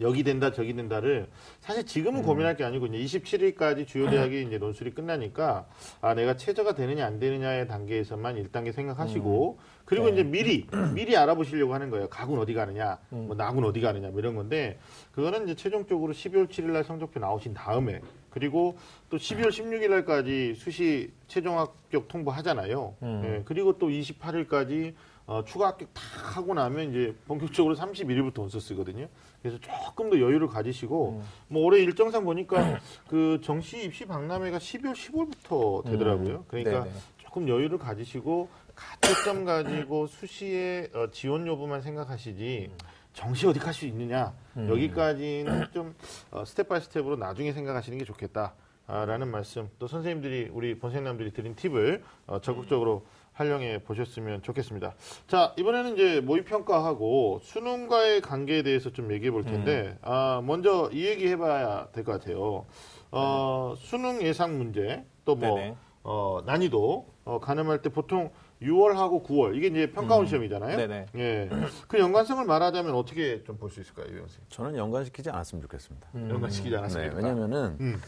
여기 된다 저기 된다를 사실 지금은 음. 고민할 게 아니고 이제 이십칠 일까지 주요 대학이 이제 논술이 끝나니까 아 내가 최저가 되느냐 안 되느냐의 단계에서만 일 단계 생각하시고 음. 그리고 네. 이제 미리 미리 알아보시려고 하는 거예요. 가군 어디 가느냐, 음. 뭐 나군 어디 가느냐 뭐 이런 건데 그거는 이제 최종적으로 십이월 칠일날 성적표 나오신 다음에 그리고 또 십이월 십육일날까지 수시 최종 합격 통보하잖아요. 음. 네. 그리고 또 이십팔일까지 어, 추가 합격 다 하고 나면 이제 본격적으로 삼십일일부터 원서 쓰거든요. 그래서 조금 더 여유를 가지시고 음. 뭐 올해 일정상 보니까 그 정시 입시 박람회가 십이월 십오일부터 되더라고요. 음. 그러니까 네네. 조금 여유를 가지시고 가채점 가지고 수시의 어, 지원 여부만 생각하시지 음. 정시 어디 갈 수 있느냐 음. 여기까지는 좀 어, 스텝 바이 스텝으로 나중에 생각하시는 게 좋겠다라는 말씀 또 선생님들이 우리 본생남들이 드린 팁을 어, 적극적으로 활용해 보셨으면 좋겠습니다. 자, 이번에는 이제 모의평가하고 수능과의 관계에 대해서 좀 얘기해 볼 텐데, 음. 아, 먼저 이 얘기 해봐야 될 것 같아요. 어, 수능 예상 문제, 또 뭐, 네네. 어, 난이도, 어, 가늠할 때 보통 유월하고 구월, 이게 이제 평가원 음. 시험이잖아요. 네네. 예. 그 연관성을 말하자면 어떻게 좀 볼 수 있을까요, 이병훈 선생님? 저는 연관시키지 않았으면 좋겠습니다. 음. 연관시키지 않았습니다. 네, 왜냐면은, 음.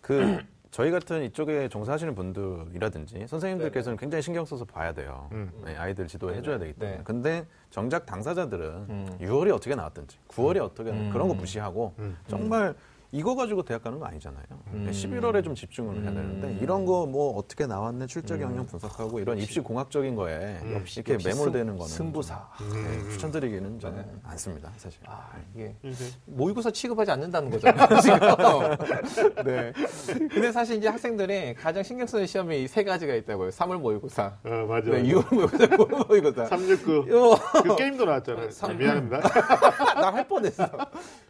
그, 저희 같은 이쪽에 종사하시는 분들이라든지 선생님들께서는 굉장히 신경 써서 봐야 돼요. 음. 네, 아이들 지도해줘야 되기 때문에. 네. 근데 정작 당사자들은 음. 유월이 어떻게 나왔든지 구월이 음. 어떻게 나왔든지 그런 거 무시하고 음. 정말 이거 가지고 대학 가는 거 아니잖아요. 음. 십일월에 좀 집중을 해야 되는데 이런 거 뭐 어떻게 나왔네 출제 경향 분석하고 이런 입시 공학적인 거에 음. 역시 이렇게 역시 매몰되는 승, 거는 승부사 네, 추천드리기는 저는 네. 않습니다, 사실. 아, 이게 모의고사 취급하지 않는다는 거잖아요, 지금. 네. 근데 사실 이제 학생들이 가장 신경 쓰는 시험이 세 가지가 있다고요. 삼월 모의고사. 어, 맞아요. 네, 유월 모의고사, 구월 모의고사. 삼육구. 그 게임도 나왔잖아요. 삼... 미안합니다. 나 할 뻔했어.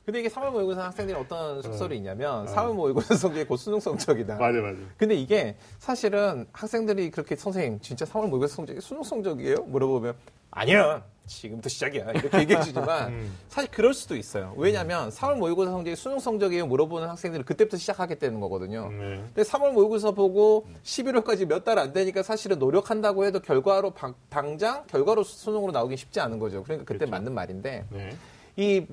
근데 이게 삼월 모의고사 학생들이 어떤 속설이 있냐면 아. 삼월 모의고사 성적이 곧 수능 성적이다. 맞아 맞아. 근데 이게 사실은 학생들이 그렇게 선생님 진짜 삼월 모의고사 성적이 수능 성적이에요? 물어보면 아니야. 지금부터 시작이야. 이렇게 얘기해 주지만 음. 사실 그럴 수도 있어요. 왜냐하면 삼월 모의고사 성적이 수능 성적이에요 물어보는 학생들은 그때부터 시작하게 되는 거거든요. 음. 근데 삼월 모의고사 보고 십일월까지 몇 달 안 되니까 사실은 노력한다고 해도 결과로 방, 당장 결과로 수능으로 나오긴 쉽지 않은 거죠. 그러니까 그때 그렇죠. 맞는 말인데 네. 이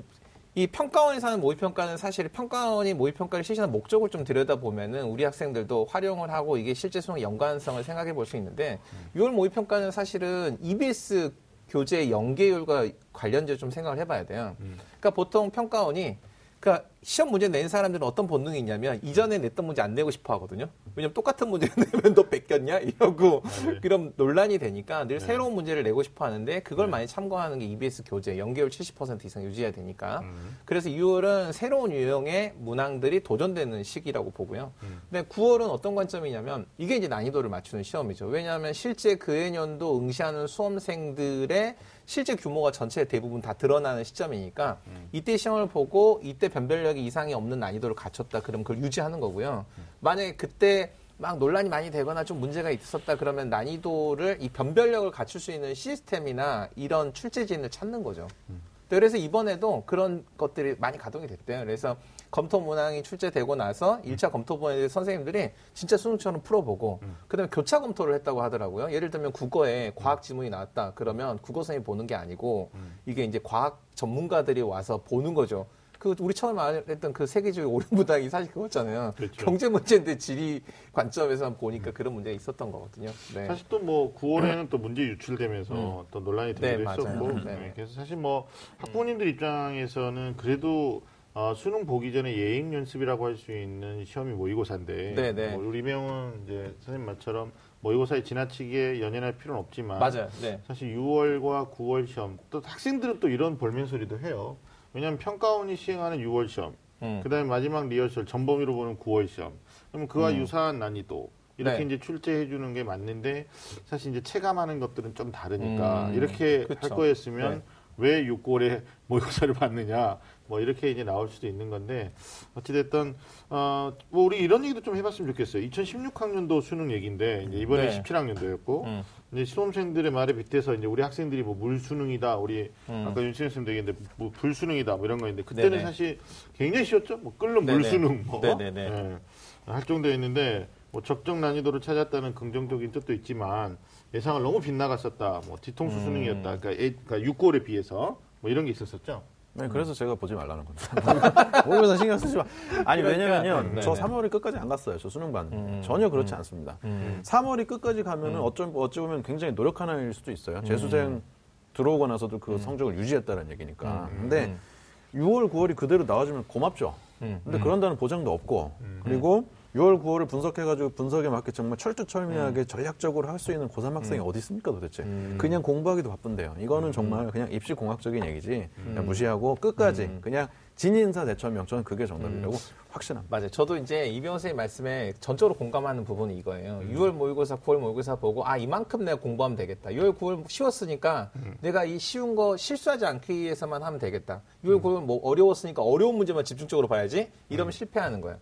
이 평가원에서 하는 모의평가는 사실 평가원이 모의평가를 실시하는 목적을 좀 들여다보면은 우리 학생들도 활용을 하고 이게 실제 수능 연관성을 생각해 볼 수 있는데 음. 유월 모의평가는 사실은 이비에스 교재 연계율과 관련돼서 좀 생각을 해봐야 돼요. 음. 그러니까 보통 평가원이 그러니까 시험 문제 낸 사람들은 어떤 본능이 있냐면 이전에 냈던 문제 안 내고 싶어 하거든요. 왜냐면 똑같은 문제 내면 너 뺏겼냐 이러고 아, 네. 그럼 논란이 되니까 늘 네. 새로운 문제를 내고 싶어 하는데 그걸 네. 많이 참고하는 게 이비에스 교재 연계율 칠십 퍼센트 이상 유지해야 되니까 음. 그래서 유월은 새로운 유형의 문항들이 도전되는 시기라고 보고요. 음. 근데 구월은 어떤 관점이냐면 이게 이제 난이도를 맞추는 시험이죠. 왜냐하면 실제 그 해년도 응시하는 수험생들의 실제 규모가 전체 대부분 다 드러나는 시점이니까 음. 이때 시험을 보고 이때 변별력이 이상이 없는 난이도를 갖췄다. 그럼 그걸 유지하는 거고요. 음. 만약에 그때 막 논란이 많이 되거나 좀 문제가 있었다 그러면 난이도를 이 변별력을 갖출 수 있는 시스템이나 이런 출제진을 찾는 거죠. 음. 그래서 이번에도 그런 것들이 많이 가동이 됐대요. 그래서 검토 문항이 출제되고 나서 일 차 검토본에 선생님들이 진짜 수능처럼 풀어보고 음. 그다음에 교차 검토를 했다고 하더라고요. 예를 들면 국어에 과학 지문이 나왔다. 그러면 국어 선생님이 보는 게 아니고 음. 이게 이제 과학 전문가들이 와서 보는 거죠. 그 우리 처음 말했던 그 세계주의 오륜부당이 사실 그거잖아요. 그렇죠. 경제 문제인데 지리 관점에서 보니까 음. 그런 문제가 있었던 거거든요. 네. 사실 또 뭐 구월에는 음. 또 문제 유출되면서 음. 또 논란이 되기도 네, 했었고 네. 그래서 사실 뭐 학부모님들 음. 입장에서는 그래도 어, 수능 보기 전에 예행 연습이라고 할 수 있는 시험이 모의고사인데 뭐 우리 이병훈 이제 선생님 말처럼 모의고사에 지나치게 연연할 필요는 없지만 맞아요. 네. 사실 유월과 구월 시험 또 학생들은 또 이런 볼멘소리도 해요. 왜냐하면 평가원이 시행하는 유월 시험 음. 그다음에 마지막 리허설 전범위로 보는 구월 시험 그럼 그와 음. 유사한 난이도 이렇게 네. 이제 출제해 주는 게 맞는데 사실 이제 체감하는 것들은 좀 다르니까 음. 이렇게 그쵸. 할 거였으면 네. 왜 육 개월에 모의고사를 봤느냐 뭐 이렇게 이제 나올 수도 있는 건데, 어찌됐든 어, 뭐 우리 이런 얘기도 좀 해봤으면 좋겠어요. 이천십육 학년도 수능 얘기인데 이제 이번에 네. 십칠 학년도였고 음. 이제 수험생들의 말에 빗대서 이제 우리 학생들이 뭐 물수능이다, 우리 음. 아까 윤신혁 선생님도 얘기했는데 뭐 불수능이다 뭐 이런 거였는데 그때는 네네. 사실 굉장히 쉬웠죠. 뭐 끓는 물수능 뭐 네. 할정도에 있는데 뭐 적정 난이도를 찾았다는 긍정적인 뜻도 있지만 예상을 너무 빗나갔었다, 뭐 뒤통수 음. 수능이었다, 그러니까, 애, 그러니까 육 개월에 비해서 뭐 이런 게 있었었죠. 네, 그래서 음. 제가 보지 말라는 겁니다. 모의고사 신경 쓰지 마. 아니, 그러니까, 왜냐면요. 네, 저 삼월이 끝까지 안 갔어요. 저 수능반. 음, 전혀 그렇지 음, 않습니다. 음. 삼월이 끝까지 가면은 음. 어쩌, 어찌 보면 굉장히 노력한 아이일 수도 있어요. 음. 재수생 들어오고 나서도 그 음. 성적을 유지했다는 얘기니까. 음. 근데 음. 유월, 구월이 그대로 나와주면 고맙죠. 음. 근데 음. 그런다는 보장도 없고. 음. 그리고 유월, 구월을 분석해가지고 분석에 맞게 정말 철두철미하게 음. 전략적으로 할 수 있는 고삼 학생이 음. 어디 있습니까 도대체. 음. 그냥 공부하기도 바쁜데요. 이거는 음. 정말 그냥 입시공학적인 얘기지 그냥 무시하고 끝까지 음. 그냥 진인사 대천명, 저는 그게 정답이라고 음. 확신합니다. 맞아요. 저도 이제 이병호 선생님 말씀에 전적으로 공감하는 부분이 이거예요. 음. 유월 모의고사, 구월 모의고사 보고 아 이만큼 내가 공부하면 되겠다. 유월, 구월 쉬웠으니까 음. 내가 이 쉬운 거 실수하지 않기 위해서만 하면 되겠다. 유월, 음. 구월 뭐 어려웠으니까 어려운 문제만 집중적으로 봐야지. 이러면 음. 실패하는 거예요.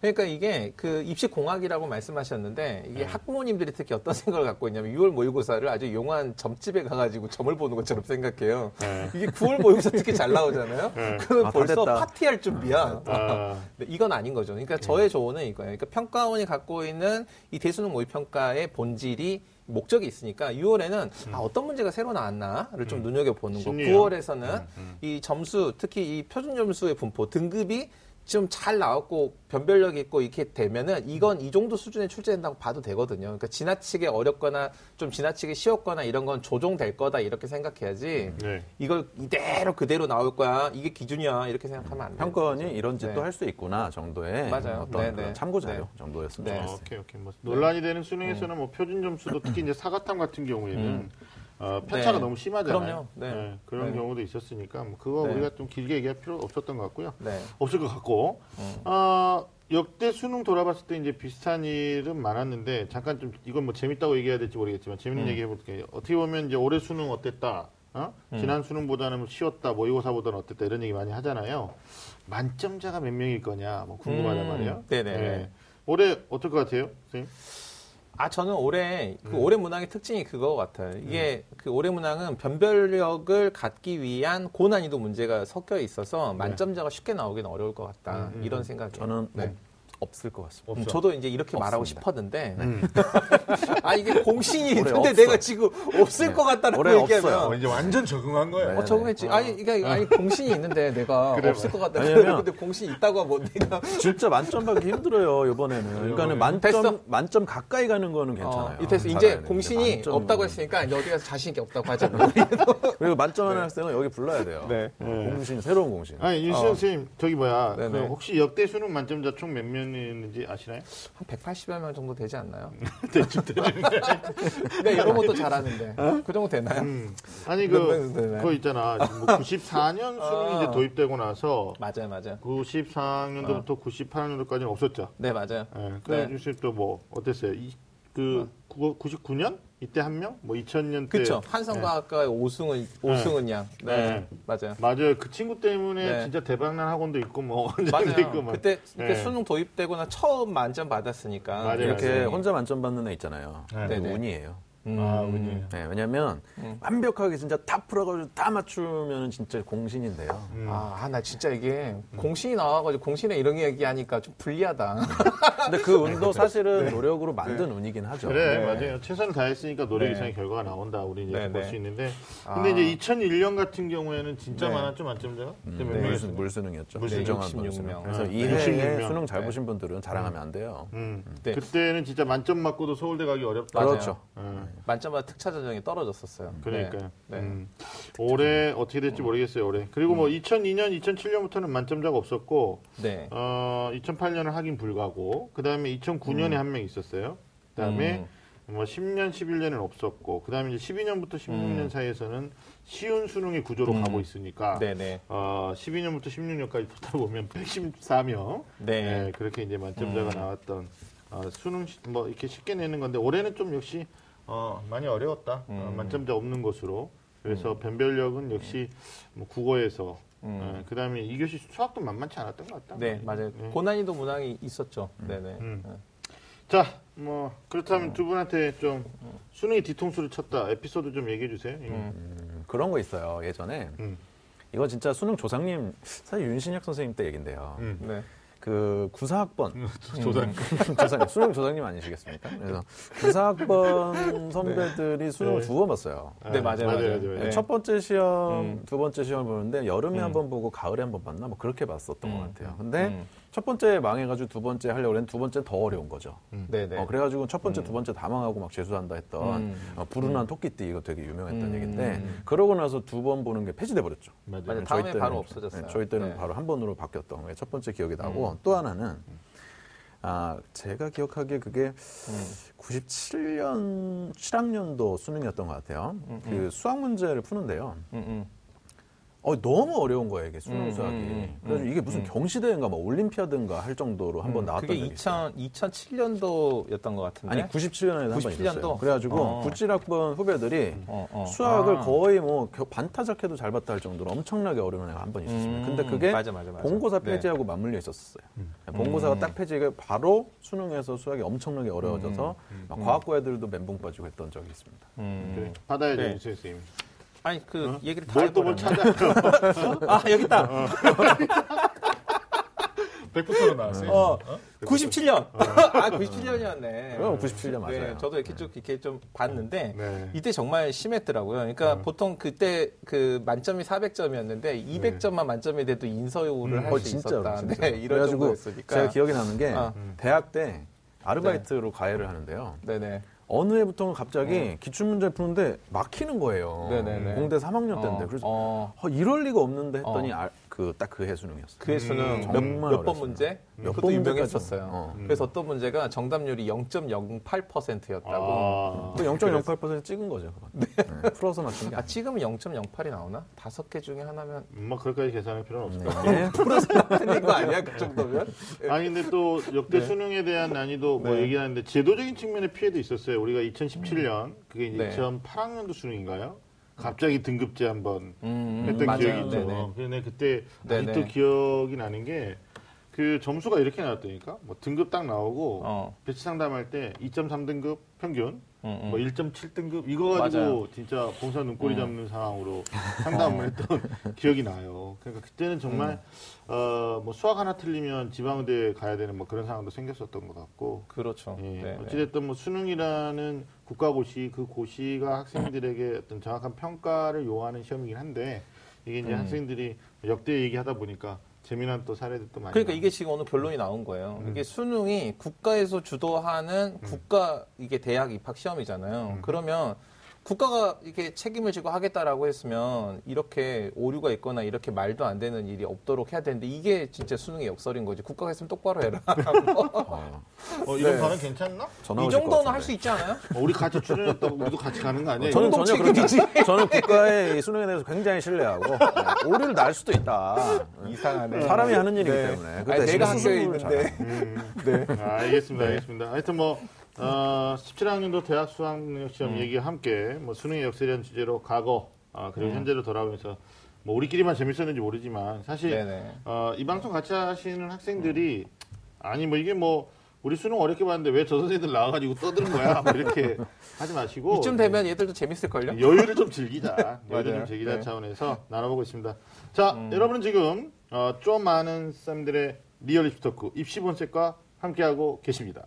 그러니까 이게 그 입시공학이라고 말씀하셨는데 이게 네. 학부모님들이 특히 어떤 생각을 갖고 있냐면 유월 모의고사를 아주 용한 점집에 가가지고 점을 보는 것처럼 생각해요. 네. 이게 구월 모의고사 특히 잘 나오잖아요. 네. 그럼 아, 벌써 파티할 준비야. 아. 이건 아닌 거죠. 그러니까 저의 조언은 이거예요. 그러니까 평가원이 갖고 있는 이 대수능 모의평가의 본질이 목적이 있으니까 유월에는 음. 아, 어떤 문제가 새로 나왔나를 좀 음. 눈여겨보는 거고 구월에서는 음. 음. 이 점수, 특히 이 표준점수의 분포, 등급이 좀 잘 나왔고 변별력 있고 이렇게 되면은 이건 이 정도 수준에 출제된다고 봐도 되거든요. 그러니까 지나치게 어렵거나 좀 지나치게 쉬웠거나 이런 건 조정될 거다 이렇게 생각해야지 네. 이걸 이대로 그대로 나올 거야 이게 기준이야 이렇게 생각하면 안 돼요. 평가원이 이런 짓도 네. 할 수 있구나 정도의 맞아요. 어떤 참고 자료 네. 정도였으면 네. 좋겠어요. 어, 오케이 오케이. 뭐 논란이 되는 수능에서는 음. 뭐 표준 점수도 특히 이제 사가탐 같은 경우에는. 음. 어, 편차가 네. 너무 심하잖아요. 네. 네, 그런 네. 경우도 있었으니까 뭐 그거 네. 우리가 좀 길게 얘기할 필요 없었던 것 같고요. 네. 없을 것 같고 음. 어, 역대 수능 돌아봤을 때 이제 비슷한 일은 많았는데 잠깐 좀 이건 뭐 재밌다고 얘기해야 될지 모르겠지만 재밌는 음. 얘기 해볼게요. 어떻게 보면 이제 올해 수능 어땠다, 어? 음. 지난 수능보다는 쉬웠다, 모의고사보다는 어땠다 이런 얘기 많이 하잖아요. 만점자가 몇 명일 거냐, 뭐 궁금하단 음. 말이에요. 네네. 네. 올해 어떨 것 같아요, 선생님? 아, 저는 올해, 그 올해 문항의 특징이 그거 같아요. 이게, 음. 그 올해 문항은 변별력을 갖기 위한 고난이도 문제가 섞여 있어서 만점자가 네. 쉽게 나오긴 어려울 것 같다. 음, 음. 이런 생각이. 저는 네. 뭐, 없을 것 같습니다. 음, 저도 이제 이렇게 없습니다. 말하고 싶었는데. 음. 아, 이게 공신이 있는데 없어. 내가 지금 없을 네. 것 같다라고 얘기하면. 어, 이제 완전 적응한 거예요. 어, 적응했지. 어. 아니, 그러니까, 아니, 공신이 있는데 내가 그래, 없을 것 같다. 근데 공신이 있다고 하면 내가. 진짜 만점 받기 힘들어요, 이번에는. 그러니까는 만점, 됐어? 만점 가까이 가는 거는 괜찮아요. 어, 이제 되는데. 공신이 만점... 없다고 했으니까 이제 어디 가서 자신있게 없다고 하잖아요. 그리고 만점하는 네. 학생은 여기 불러야 돼요. 네. 네. 공신, 새로운 공신. 아니, 윤신혁 선생님, 어. 저기 뭐야. 그 혹시 역대 수능 만점자 총 몇 명? 있는지 아시나요? 한 백팔십여 명 정도 되지 않나요? 대충 대충. 네, 이런 것도 잘하는데 어? 그 정도 되나요? 음. 아니 그 그거 있잖아. 뭐 구십사 년 수능이 어. 이제 도입되고 나서 맞아요, 맞아요. 구십사 학년도부터 어. 구십팔 학년도까지는 없었죠. 네, 맞아요. 네, 그래 주실 또 뭐 어땠어요? 이, 그 어. 구십구 년 이때 한 명? 뭐 이천 년 때. 그렇죠. 한성과학과의 네. 오승은 오승은 양. 네. 네. 맞아요. 맞아요. 그 친구 때문에 네. 진짜 대박난 학원도 있고 뭐 맞아요. 있고 막. 그때 네. 수능 도입되거나 처음 만점 받았으니까 맞아요. 이렇게 맞아요. 혼자 만점 받는 애 있잖아요. 네. 운이에요. 음. 아, 운이에요. 네, 왜냐면 음. 완벽하게 진짜 다 풀어가지고 다 맞추면 진짜 공신인데요. 음. 아, 나 진짜 이게 음. 공신이 나와가지고 공신에 이런 얘기하니까 좀 불리하다. 근데 그 운도 사실은 네. 노력으로 만든 네. 운이긴 하죠. 그래, 네. 맞아요. 최선을 다했으니까 노력 네. 이상의 결과가 나온다. 우리 이제 볼 수 있는데. 근데 아. 이제 이천일 년 같은 경우에는 진짜 네. 많았죠, 만점자가? 음, 네. 물수, 물수능이었죠. 물수능한 네, 물수능. 그래서 이 해에 수능 잘 보신 분들은 자랑하면 안 돼요. 음. 음. 네. 그때는 진짜 만점 맞고도 서울대 가기 어렵다. 그렇죠. 음. 만점마다 특차 전형이 떨어졌었어요. 그러니까요. 네. 음. 네. 올해 어떻게 될지 음. 모르겠어요. 올해. 그리고 음. 뭐 이천이 년, 이천칠 년부터는 만점자가 없었고, 네. 어, 이천팔 년은 하긴 불가고, 그 다음에 이천구 년에 음. 한 명 있었어요. 그 다음에 음. 뭐 십 년, 십일 년은 없었고, 그 다음에 이제 십이 년부터 십육 년 음. 사이에서는 쉬운 수능의 구조로 음. 가고 있으니까, 네네. 어, 십이 년부터 십육 년까지 보다 보면 백십사 명, 네. 네, 그렇게 이제 만점자가 음. 나왔던 어, 수능 뭐 이렇게 쉽게 내는 건데 올해는 좀 역시. 어 많이 어려웠다. 음. 어, 만점자 없는 것으로 그래서 음. 변별력은 역시 뭐 국어에서 음. 네, 그다음에 이 교시 수학도 만만치 않았던 것 같다. 네, 맞아요. 네. 고난이도 문항이 있었죠. 음. 네네. 음. 네. 자, 뭐 그렇다면 음. 두 분한테 좀 수능이 뒤통수를 쳤다 에피소드 좀 얘기해 주세요. 음. 그런 거 있어요. 예전에 음. 이건 진짜 수능 조상님, 사실 윤신혁 선생님 때 얘긴데요. 음. 네. 그 구사학번 조상 조상 수능 조상님 아니시겠습니까? 그래서 구사학번 선배들이 네. 수능을 네. 두 번 봤어요. 네, 네 맞아요, 맞아요. 맞아요. 맞아요. 네. 첫 번째 시험, 음. 두 번째 시험 보는데 여름에 음. 한 번 보고 가을에 한 번 봤나? 뭐 그렇게 봤었던 음. 것 같아요. 근데 음. 첫 번째 망해가지고 두 번째 하려고 했는데 두 번째 더 어려운 거죠. 음. 네네. 어, 그래가지고 첫 번째, 음. 두 번째 다 망하고 막 재수한다 했던 음. 어, 불운한 음. 토끼띠 이거 되게 유명했던 음. 얘기인데 그러고 나서 두 번 보는 게 폐지돼 버렸죠. 맞아요. 맞아요. 다음에 때는, 바로 없어졌어요. 네, 저희 때는 네. 바로 한 번으로 바뀌었던 게 첫 번째 기억이 나고 음. 또 하나는 아 제가 기억하기에 그게 음. 구십칠 년 칠 학년도 수능이었던 것 같아요. 음. 그 수학 문제를 푸는데요. 음. 음. 어, 너무 어려운 거예요, 이게 수능 음, 수학이. 음, 그래서 음, 이게 무슨 음. 경시대회인가, 뭐 올림피아드인가 할 정도로 한번 음, 나왔던 적이 있어요. 그게 이천칠 년도였던 것 같은데. 아니, 구십칠 년에 한 번 있었어요. 그래가지고 어. 구십칠 학번 후배들이 어, 어. 수학을 아. 거의 뭐 반타작해도 잘 봤다 할 정도로 엄청나게 어려운 애가 한 번 있었습니다. 음, 근데 그게 맞아, 맞아, 맞아. 본고사 폐지하고 네. 맞물려 있었어요. 음. 본고사가 음. 딱 폐지가 바로 수능에서 수학이 엄청나게 어려워져서 음, 음, 과학고 애들도 멘붕 빠지고 했던 적이 있습니다. 음. 그래. 받아야죠, 네. 선생님. 아니 그 어? 얘기를 다 해버렸네. 아 여기 있다. 어. 백 퍼센트로 나왔어요. 어. 어? 구십칠 년. 어. 아 구십칠 년이었네. 그럼 구십칠 년 맞아요. 네, 저도 이렇게 쭉 이렇게 좀 봤는데 네. 이때 정말 심했더라고요. 그러니까 음. 보통 그때 그 만점이 사백 점이었는데 이백 점만 네. 만점이 돼도 인서유를 음. 할 수 어, 있었다. 진짜. 네, 이런 정도였으니까. 제가 기억이 나는 게 아. 대학 때 아르바이트로 네. 과외를 하는데요. 네네. 어느 해부터는 갑자기 네. 기출문제 푸는데 막히는 거예요. 네네네. 공대 삼 학년 때인데. 어, 그래서 어. 어, 이럴 리가 없는데 했더니 어. 아, 그, 딱 그 해수능이었어요. 그 해수능 음, 몇 번 문제? 몇 번 유명했었어요. 어. 그래서 어떤 문제가 정답률이 영 점 영팔 퍼센트였다고. 아. 음. 영 점 영팔 퍼센트 찍은 거죠. 네. 네. 풀어서 맞춘 게. 아, 찍으면 영 점 영팔이 나오나? 다섯 개 중에 하나면. 뭐, 그렇게까지 계산할 필요는 없을 것 같아요. 네. 풀어서 맞추는 거 아니야? 그 정도면? 아니, 근데 또 역대 네. 수능에 대한 난이도 뭐 네. 얘기하는데 제도적인 측면의 피해도 있었어요. 우리가 이천십칠 년, 그게 이제 네. 이천팔 학년도 수능인가요? 갑자기 등급제 한번 음, 했던 맞아요. 기억이 있죠. 근데 그때 네네. 아직도 기억이 나는 게 그 점수가 이렇게 나왔다니까. 뭐 등급 딱 나오고 어. 배치 상담할 때 이 점 삼 등급 평균, 음, 음. 뭐 일 점 칠 등급 이거 가지고 맞아요. 진짜 봉사 눈꼬리 음. 잡는 상황으로 상담을 했던 기억이 나요. 그러니까 그때는 정말 음. 어, 뭐 수학 하나 틀리면 지방의대에 가야 되는 뭐 그런 상황도 생겼었던 것 같고. 그렇죠. 예, 어찌됐든 뭐 수능이라는 국가고시, 그 고시가 학생들에게 어떤 정확한 평가를 요하는 시험이긴 한데 이게 이제 음. 학생들이 역대 얘기하다 보니까 재미난 또 사례도 또 많이. 그러니까 이게 지금 오늘 결론이 나온 거예요. 음. 이게 수능이 국가에서 주도하는 국가 이게 대학 입학 시험이잖아요. 음. 그러면 국가가 이렇게 책임을 지고 하겠다라고 했으면 이렇게 오류가 있거나 이렇게 말도 안 되는 일이 없도록 해야 되는데 이게 진짜 수능의 역설인 거지. 국가가 했으면 똑바로 해라. 어. 어, 이런 반응 네. 괜찮나? 이 정도는 할 수 있지 않아요? 어, 우리 같이 출연했다고 우리도 같이 가는 거 아니에요? 어, 저는 전혀 그렇지. 저는 국가의 수능에 대해서 굉장히 신뢰하고 네. 오류를 날 수도 있다. 이상하네. 사람이 하는 일이기 네. 때문에. 아니, 내가 학교에 있는데. 음. 네. 아, 알겠습니다. 네. 알겠습니다. 하여튼 뭐. 어, 십칠 학년도 대학 수학능력시험 음. 얘기와 함께 뭐 수능의 역설이라는 주제로 과거 아, 그리고 음. 현재로 돌아오면서 뭐 우리끼리만 재밌었는지 모르지만 사실 어, 이 방송 같이 하시는 학생들이 음. 아니 뭐 이게 뭐 우리 수능 어렵게 봤는데 왜 저 선생님들 나와가지고 떠드는 거야 뭐 이렇게 하지 마시고 이쯤 되면 얘들도 재밌을걸요? 여유를 좀 즐기자. 여유를 좀 즐기자 네. 차원에서 나눠보고 있습니다. 자 음. 여러분은 지금 어, 좀 많은 쌤들의 리얼 입시토크 입시본색과 함께하고 계십니다.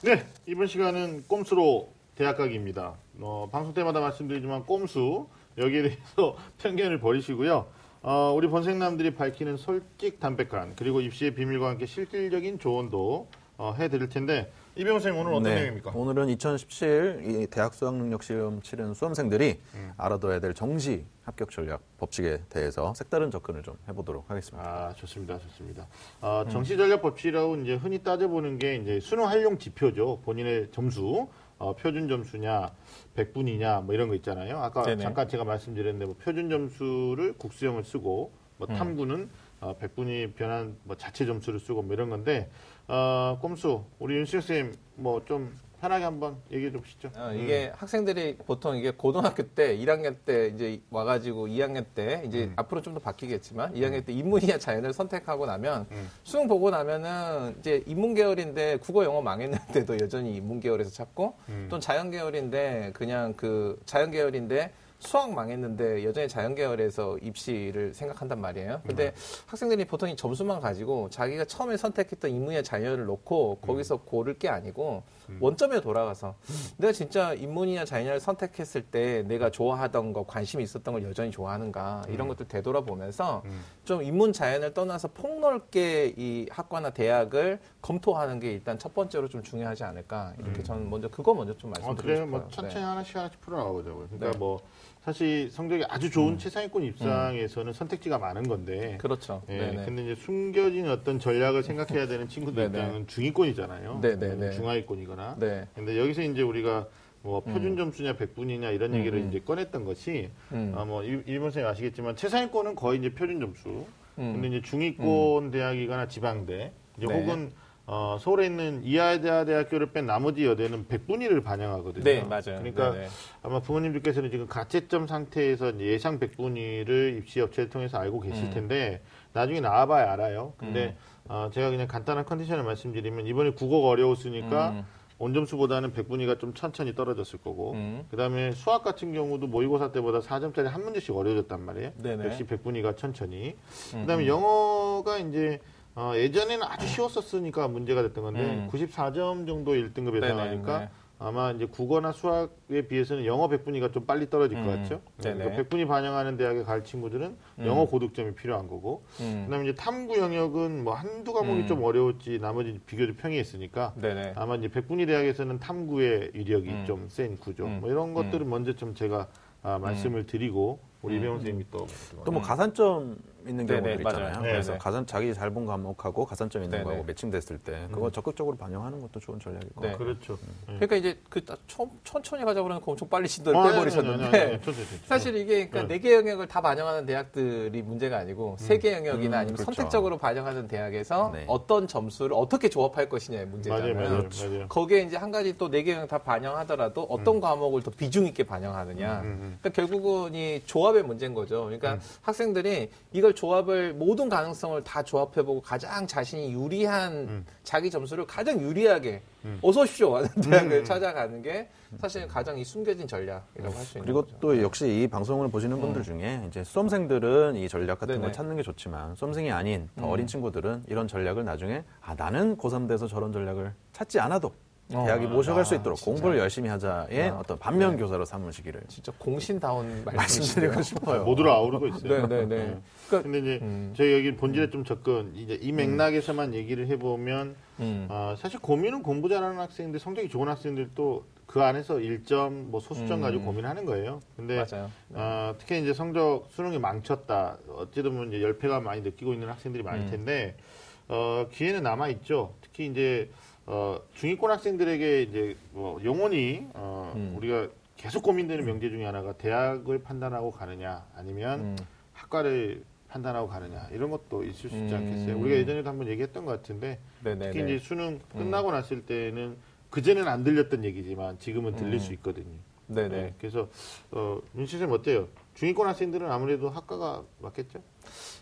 네, 이번 시간은 꼼수로 대학 가기입니다. 어, 방송 때마다 말씀드리지만 꼼수, 여기에 대해서 편견을 버리시고요. 어, 우리 본색남들이 밝히는 솔직 담백한 그리고 입시의 비밀과 함께 실질적인 조언도 어, 해드릴 텐데 이병훈 선생님 오늘 어떤 네, 내용입니까? 오늘은 이천십칠 이 대학 수학능력시험 치른 수험생들이 음. 알아둬야 될 정시 합격 전략 법칙에 대해서 색다른 접근을 좀 해보도록 하겠습니다. 아 좋습니다, 좋습니다. 아, 정시 전략 법칙이라고 이제 흔히 따져보는 게 이제 수능 활용 지표죠. 본인의 점수, 어, 표준 점수냐, 백분위냐 뭐 이런 거 있잖아요. 아까 네네. 잠깐 제가 말씀드렸는데 뭐 표준 점수를 국수형을 쓰고 뭐 탐구는 음. 어, 백분위 변환 뭐 자체 점수를 쓰고 뭐 이런 건데, 어, 꼼수 우리 윤신혁 선생님 뭐 좀 편하게 한번 얘기해 주시죠. 어, 이게 음. 학생들이 보통 이게 고등학교 때 일 학년 때 이제 와가지고 이 학년 때 이제 음. 앞으로 좀 더 바뀌겠지만 이 학년 때 인문이나 자연을 선택하고 나면 음. 수능 보고 나면은 이제 인문 계열인데 국어 영어 망했는데도 여전히 인문 계열에서 찾고 음. 또는 자연 계열인데 그냥 그 자연 계열인데 수학 망했는데 여전히 자연계열에서 입시를 생각한단 말이에요. 근데 음. 학생들이 보통 이 점수만 가지고 자기가 처음에 선택했던 인문이나 자연을 놓고 거기서 음. 고를 게 아니고 음. 원점에 돌아가서 음. 내가 진짜 인문이나 자연을 선택했을 때 내가 좋아하던 거, 관심이 있었던 걸 여전히 좋아하는가 이런 음. 것들 되돌아보면서 음. 좀 인문, 자연을 떠나서 폭넓게 이 학과나 대학을 검토하는 게 일단 첫 번째로 좀 중요하지 않을까 이렇게 음. 저는 먼저 그거 먼저 좀 말씀드리고 아, 그래요? 싶어요. 뭐 천천히 네. 하나씩 하나씩 풀어나가보자고요. 그러니까 네. 뭐 사실 성적이 아주 좋은 음. 최상위권 입상에서는 음. 선택지가 많은 건데. 그렇죠. 예, 네네. 근데 이제 숨겨진 어떤 전략을 생각해야 되는 친구들 입장은 중위권이잖아요. 네네네. 중하위권이거나. 네. 근데 여기서 이제 우리가 뭐 표준 점수냐 백분위냐 이런 얘기를 음. 이제 꺼냈던 것이, 음. 어, 뭐 일본 선생님 아시겠지만 최상위권은 거의 이제 표준 점수. 음. 근데 이제 중위권 음. 대학이거나 지방대, 이제 네. 혹은 어, 서울에 있는 이하대학교를 뺀 나머지 여대는 백분위를 반영하거든요. 네, 맞아요. 그러니까 네네. 아마 부모님들께서는 지금 가채점 상태에서 예상 백분위를 입시업체를 통해서 알고 계실 텐데 음. 나중에 나와봐야 알아요. 근데 음. 어, 제가 그냥 간단한 컨디션을 말씀드리면 이번에 국어가 어려웠으니까 음. 온점수보다는 백분위가 좀 천천히 떨어졌을 거고 음. 그다음에 수학 같은 경우도 모의고사 때보다 사 점짜리 한 문제씩 어려워졌단 말이에요. 네네. 역시 백분위가 천천히. 음. 그다음에 영어가 이제 어, 예전에는 아주 쉬웠었으니까 문제가 됐던 건데 음. 구십사 점 정도 일 등급 예상하니까 네네. 아마 이제 국어나 수학에 비해서는 영어 백분위가 좀 빨리 떨어질 음. 것 같죠. 네네. 그러니까 백분위 반영하는 대학에 갈 친구들은 음. 영어 고득점이 필요한 거고 음. 그다음에 이제 탐구 영역은 뭐 한두 과목이 음. 좀 어려웠지 나머지 비교적 평이했으니까 네네. 아마 이제 백분위 대학에서는 탐구의 이력이 음. 좀 센 구조 음. 뭐 이런 것들은 음. 먼저 좀 제가 아, 말씀을 음. 드리고 우리 이병훈 음. 선생님이 또 또 뭐 가산점 있는 경우들 있잖아요. 맞아요. 그래서 네네. 가산 자기 잘 본 과목하고 가산점 있는 거하고 매칭됐을 때 그거 음. 적극적으로 반영하는 것도 좋은 전략일 것 같아요. 네. 그렇죠. 음. 그러니까 이제 그 천천히 가자고 그러니까 엄청 빨리 진도를 아, 빼버리셨는데 아니, 아니, 아니. 사실 이게 그러니까 네 개 영역을 다 반영하는 대학들이 문제가 아니고 세 개 음. 영역이나 아니면 음, 그렇죠. 선택적으로 반영하는 대학에서 네. 어떤 점수를 어떻게 조합할 것이냐의 문제잖아요. 맞아요, 맞아요, 맞아요. 거기에 이제 한 가지 또 네 개 영역 다 반영하더라도 어떤 음. 과목을 더 비중 있게 반영하느냐. 음, 음, 그러니까 결국은 이 조합의 문제인 거죠. 그러니까 음. 학생들이 이걸 조합을 모든 가능성을 다 조합해보고 가장 자신이 유리한 음. 자기 점수를 가장 유리하게 음. 어서 오십시오 하는 대학을 음. 찾아가는 게 사실 가장 이 숨겨진 전략이라고 할 수 있는 그리고 거죠. 또 역시 이 방송을 보시는 음. 분들 중에 이제 수험생들은 이 전략 같은 네네. 걸 찾는 게 좋지만 수험생이 아닌 더 음. 어린 친구들은 이런 전략을 나중에 아 나는 고삼 돼서 저런 전략을 찾지 않아도 대학이 어, 모셔갈 아, 수 있도록 진짜. 공부를 열심히 하자의 아, 어떤 반면 네. 교사로 삼으시기를 진짜 공신다운 말씀드리고 싶어요. 모두를 아우르고 있어요. 네네네. 네, 네. 그러니까, 근데 이제 음. 저희 여기 본질에 좀 접근 이제 이 맥락에서만 음. 얘기를 해보면 음. 어, 사실 고민은 공부 잘하는 학생들, 성적이 좋은 학생들도 그 안에서 일 점, 뭐 소수점 음. 가지고 고민하는 거예요. 근데 맞아요. 어, 특히 이제 성적 수능이 망쳤다, 어찌든 보면 이제 열패감 많이 느끼고 있는 학생들이 많을 음. 텐데 어, 기회는 남아 있죠. 특히 이제 어, 중위권 학생들에게 이제 뭐 영원히 어, 음. 우리가 계속 고민되는 명제 중에 하나가 대학을 판단하고 가느냐 아니면 음. 학과를 판단하고 가느냐 이런 것도 있을 수 있지 음. 않겠어요? 우리가 예전에도 한번 얘기했던 것 같은데 네네네. 특히 이제 수능 끝나고 음. 났을 때는 그전에는 안 들렸던 얘기지만 지금은 들릴 음. 수 있거든요. 네네. 네, 그래서 어, 윤 선생님 어때요? 중위권 학생들은 아무래도 학과가 맞겠죠?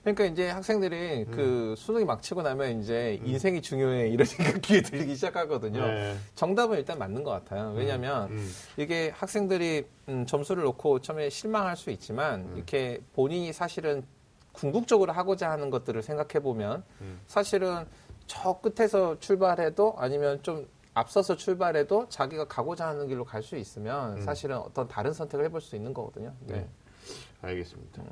그러니까 이제 학생들이 음. 그 수능이 막 치고 나면 이제 음. 인생이 중요해 이런 생각이 들기 시작하거든요. 네. 정답은 일단 맞는 것 같아요. 왜냐하면 음. 음. 이게 학생들이 음, 점수를 놓고 처음에 실망할 수 있지만 음. 이렇게 본인이 사실은 궁극적으로 하고자 하는 것들을 생각해보면 음. 사실은 저 끝에서 출발해도 아니면 좀 앞서서 출발해도 자기가 가고자 하는 길로 갈 수 있으면 음. 사실은 어떤 다른 선택을 해볼 수 있는 거거든요. 네. 네. 알겠습니다.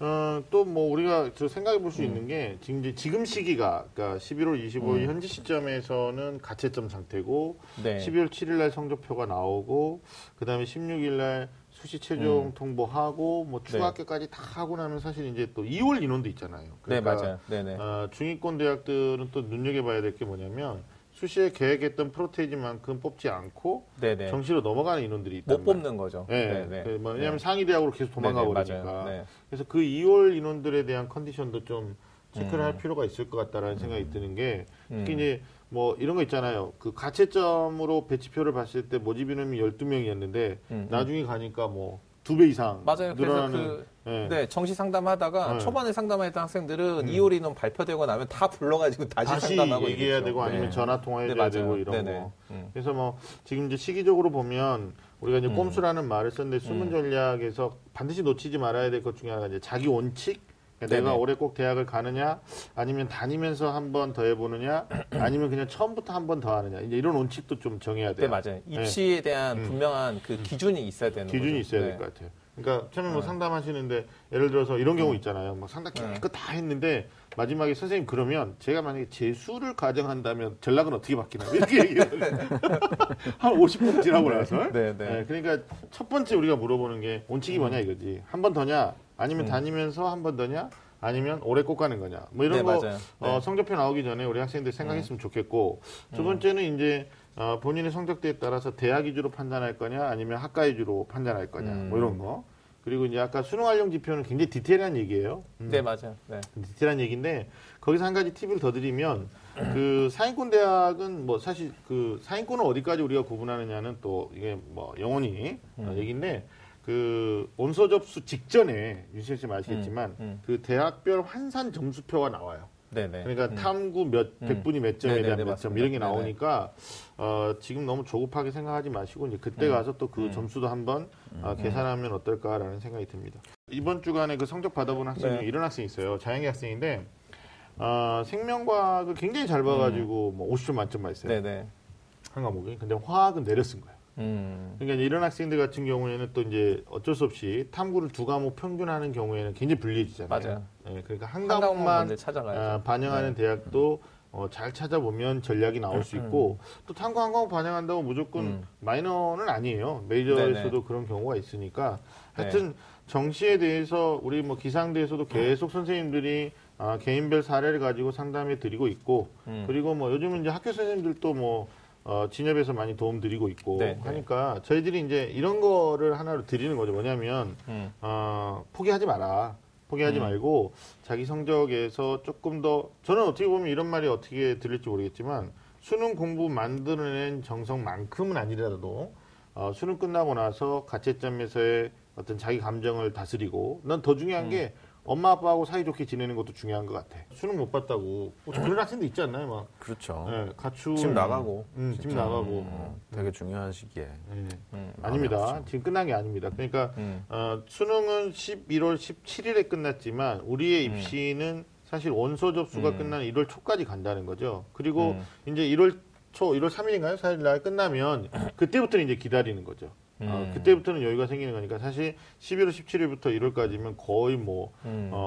어, 또 뭐 우리가 생각해 볼 수 음. 있는 게 지금, 지금 시기가 그러니까 십일월 이십오일 음. 현지 시점에서는 가채점 상태고 네. 십이월 칠일 날 성적표가 나오고 그다음에 십육일 날 수시 최종 음. 통보하고 뭐 추가 학교까지 네. 다 하고 나면 사실 이제 또 이월 인원도 있잖아요. 그러니까 네, 맞아요. 네네. 어, 중위권 대학들은 또 눈여겨봐야 될 게 뭐냐면 수시에 계획했던 프로테이지만큼 뽑지 않고 네네. 정시로 넘어가는 인원들이 있단 못 말이에요. 뽑는 거죠. 네. 네네. 그 왜냐하면 네네. 상위 대학으로 계속 도망가 네네. 버리니까. 네네. 그래서 그 이월 인원들에 대한 컨디션도 좀 체크를 음. 할 필요가 있을 것 같다라는 생각이 음. 드는 게 특히 음. 이제 뭐 이런 거 있잖아요. 그 가채점으로 배치표를 봤을 때 모집 인원이 열두 명이었는데 음. 나중에 가니까 뭐 두 배 이상 맞아요. 늘어나는. 그래서 그 네. 네, 정시 상담하다가 네. 초반에 상담했던 학생들은 음. 이월 인원 발표되고 나면 다 불러가지고 다시, 다시 상담하고 얘기해야 되고 아니면 네. 전화 통화해야 네, 되고 이런 네네. 거. 음. 그래서 뭐 지금 이제 시기적으로 보면 우리가 이제 음. 꼼수라는 말을 썼는데 숨은 음. 전략에서 반드시 놓치지 말아야 될 것 중에 하나가 이제 자기 원칙. 그러니까 내가 올해 꼭 대학을 가느냐, 아니면 다니면서 한 번 더 해보느냐, 아니면 그냥 처음부터 한 번 더 하느냐. 이제 이런 원칙도 좀 정해야 돼요. 네, 맞아요. 입시에 네. 대한 음. 분명한 그 기준이 있어야 되는 거죠. 기준이 있어야 네. 될 것 같아요. 그러니까 처음에 뭐 네. 상담하시는데 예를 들어서 이런 경우 있잖아요. 막 상담 깨끗 다 했는데 마지막에 선생님 그러면 제가 만약에 재수를 가정한다면 전략은 어떻게 바뀌나요? 이렇게 얘기해요. 한 오십 분 지나고 나서. 네, 네. 네, 그러니까 첫 번째 우리가 물어보는 게 원칙이 음. 뭐냐 이거지. 한 번 더냐? 아니면 음. 다니면서 한 번 더냐? 아니면 올해 꼭 가는 거냐? 뭐 이런 네, 거 네. 어, 성적표 나오기 전에 우리 학생들 생각했으면 음. 좋겠고 두 번째는 이제 어, 본인의 성적대에 따라서 대학 위주로 판단할 거냐 아니면 학과 위주로 판단할 거냐 음. 뭐 이런 거. 그리고 이제 아까 수능 활용 지표는 굉장히 디테일한 얘기예요. 음. 네 맞아요. 네. 디테일한 얘기인데 거기서 한 가지 팁을 더 드리면 그 사인권 대학은 뭐 사실 그 사인권을 어디까지 우리가 구분하느냐는 또 이게 뭐 영원히 음. 얘기인데 그 원서 접수 직전에 윤신혁 씨 아시겠지만 음, 음. 그 대학별 환산 점수표가 나와요. 네네. 그러니까 음. 탐구 몇 백분위 음. 몇 점에 네네, 대한 몇 점 이런 게 나오니까 어, 지금 너무 조급하게 생각하지 마시고 이제 그때 음. 가서 또 그 음. 점수도 한번 음. 어, 계산하면 어떨까라는 생각이 듭니다. 이번 주간에 그 성적 받아본 학생 중에 네. 이런 학생이 있어요. 자연계 학생인데 어, 생명과학을 굉장히 잘 봐가지고 음. 뭐 오십 점 만점 맞았어요. 네네. 한 과목이. 근데 화학은 내렸은 거예요. 음. 그러니까 이런 학생들 같은 경우에는 또 이제 어쩔 수 없이 탐구를 두 과목 평균하는 경우에는 굉장히 불리해지잖아요. 맞아요. 네, 그러니까 한 과목만 아, 반영하는 네. 대학도 음. 어, 잘 찾아보면 전략이 나올 수 있고 음. 또 탐구 한 과목 반영한다고 무조건 음. 마이너는 아니에요. 메이저에서도 네네. 그런 경우가 있으니까 하여튼 네. 정시에 대해서 우리 뭐 기상대에서도 계속 음. 선생님들이 아, 개인별 사례를 가지고 상담해 드리고 있고 음. 그리고 뭐 요즘은 이제 학교 선생님들도 뭐 어, 진협에서 많이 도움 드리고 있고 네, 하니까 네. 저희들이 이제 이런 거를 하나로 드리는 거죠. 뭐냐면 음. 어, 포기하지 마라. 포기하지 음. 말고 자기 성적에서 조금 더 저는 어떻게 보면 이런 말이 어떻게 들릴지 모르겠지만 수능 공부 만들어낸 정성만큼은 아니더라도 어, 수능 끝나고 나서 가채점에서의 어떤 자기 감정을 다스리고 난 더 중요한 음. 게 엄마 아빠하고 사이좋게 지내는 것도 중요한 것 같아. 수능 못 봤다고 뭐 그런 학생도 있지 않나요, 막? 그렇죠. 네, 가출. 집 나가고. 음, 집 나가고. 음, 되게 중요한 시기에. 네. 음, 아닙니다. 지금 끝난 게 아닙니다. 그러니까 음. 어, 수능은 십일월 십칠일에 끝났지만 우리의 입시는 사실 원서 접수가 음. 끝난 일월 초까지 간다는 거죠. 그리고 음. 이제 일월 초, 일월 삼일인가요? 사일날 끝나면 그때부터는 이제 기다리는 거죠. 음. 어, 그때부터는 여유가 생기는 거니까 사실 십일월 십칠일부터 일월까지면 거의 뭐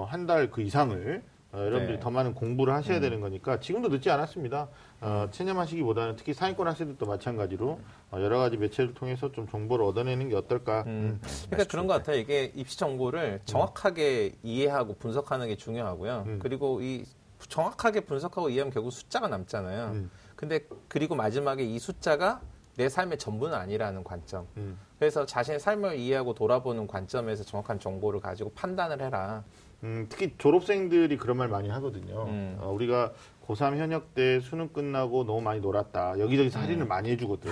한 달 그 음. 어, 이상을 어, 여러분들이 네. 더 많은 공부를 하셔야 음. 되는 거니까 지금도 늦지 않았습니다. 어, 체념하시기보다는 특히 사인권 학생들도 마찬가지로 어, 여러 가지 매체를 통해서 좀 정보를 얻어내는 게 어떨까. 음. 음. 그러니까 그런 것 같아요. 이게 입시 정보를 정확하게 음. 이해하고 분석하는 게 중요하고요. 음. 그리고 이 정확하게 분석하고 이해하면 결국 숫자가 남잖아요. 음. 근데 그리고 마지막에 이 숫자가 내 삶의 전부는 아니라는 관점. 음. 그래서 자신의 삶을 이해하고 돌아보는 관점에서 정확한 정보를 가지고 판단을 해라. 음, 특히 졸업생들이 그런 말 많이 하거든요. 음. 어, 우리가 고삼 현역 때 수능 끝나고 너무 많이 놀았다. 여기저기서 할인을 음. 많이 해주거든.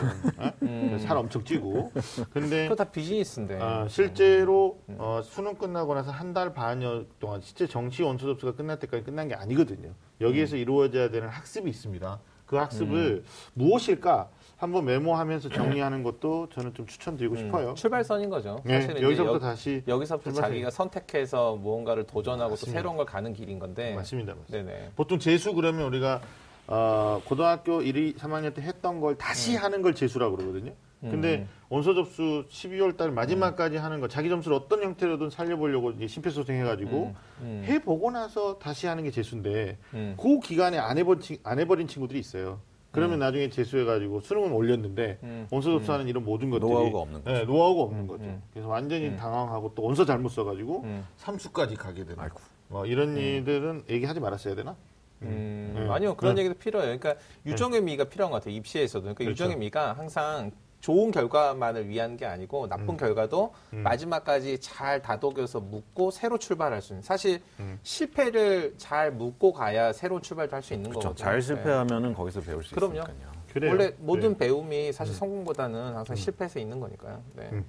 음. 살 엄청 찌고. 근데 그거 다 비즈니스인데. 어, 실제로 음. 어, 수능 끝나고 나서 한 달 반 동안 실제 정시 원서 접수가 끝날 때까지 끝난 게 아니거든요. 여기에서 음. 이루어져야 되는 학습이 있습니다. 그 학습을 음. 무엇일까? 한번 메모하면서 정리하는 것도 저는 좀 추천드리고 음, 싶어요. 출발선인 거죠. 네, 사실은 여기서부터 여, 다시 여기서부터 출발선. 자기가 선택해서 무언가를 도전하고 맞습니다. 또 새로운 걸 가는 길인 건데. 맞습니다. 맞습니다. 네네. 보통 재수 그러면 우리가 어, 고등학교 일, 이, 삼학년 때 했던 걸 다시 음. 하는 걸 재수라고 그러거든요. 근데 음. 원서 접수 십이월 달 마지막까지 음. 하는 거 자기 점수를 어떤 형태로든 살려보려고 이제 심폐소생해가지고 음. 음. 해보고 나서 다시 하는 게 재수인데 음. 그 기간에 안 해본 안 해버린 친구들이 있어요. 그러면 음. 나중에 재수해가지고 수능은 올렸는데 음. 원서 접수하는 음. 이런 모든 것들이 노하우가 없는 거죠. 네, 노하우가 없는 음. 거죠. 음. 그래서 완전히 음. 당황하고 또 원서 잘못 써가지고 음. 삼수까지 가게 되는. 아이고. 뭐 이런 음. 일들은 얘기하지 말았어야 되나? 음. 음. 음. 아니요. 그런 음. 얘기도 필요해요. 그러니까 유정의 음. 미가 필요한 것 같아요. 입시에서도. 그러니까 그렇죠. 유정의 미가 항상 좋은 결과만을 위한 게 아니고 나쁜 음. 결과도 음. 마지막까지 잘 다독여서 묻고 새로 출발할 수 있는. 사실 음. 실패를 잘 묻고 가야 새로운 출발도 할 수 있는 그렇죠. 거거든요. 잘 실패하면은 네. 거기서 배울 수 그럼요. 있으니까요. 그래요. 원래 모든 네. 배움이 사실 음. 성공보다는 항상 음. 실패에서 있는 거니까요. 네. 음.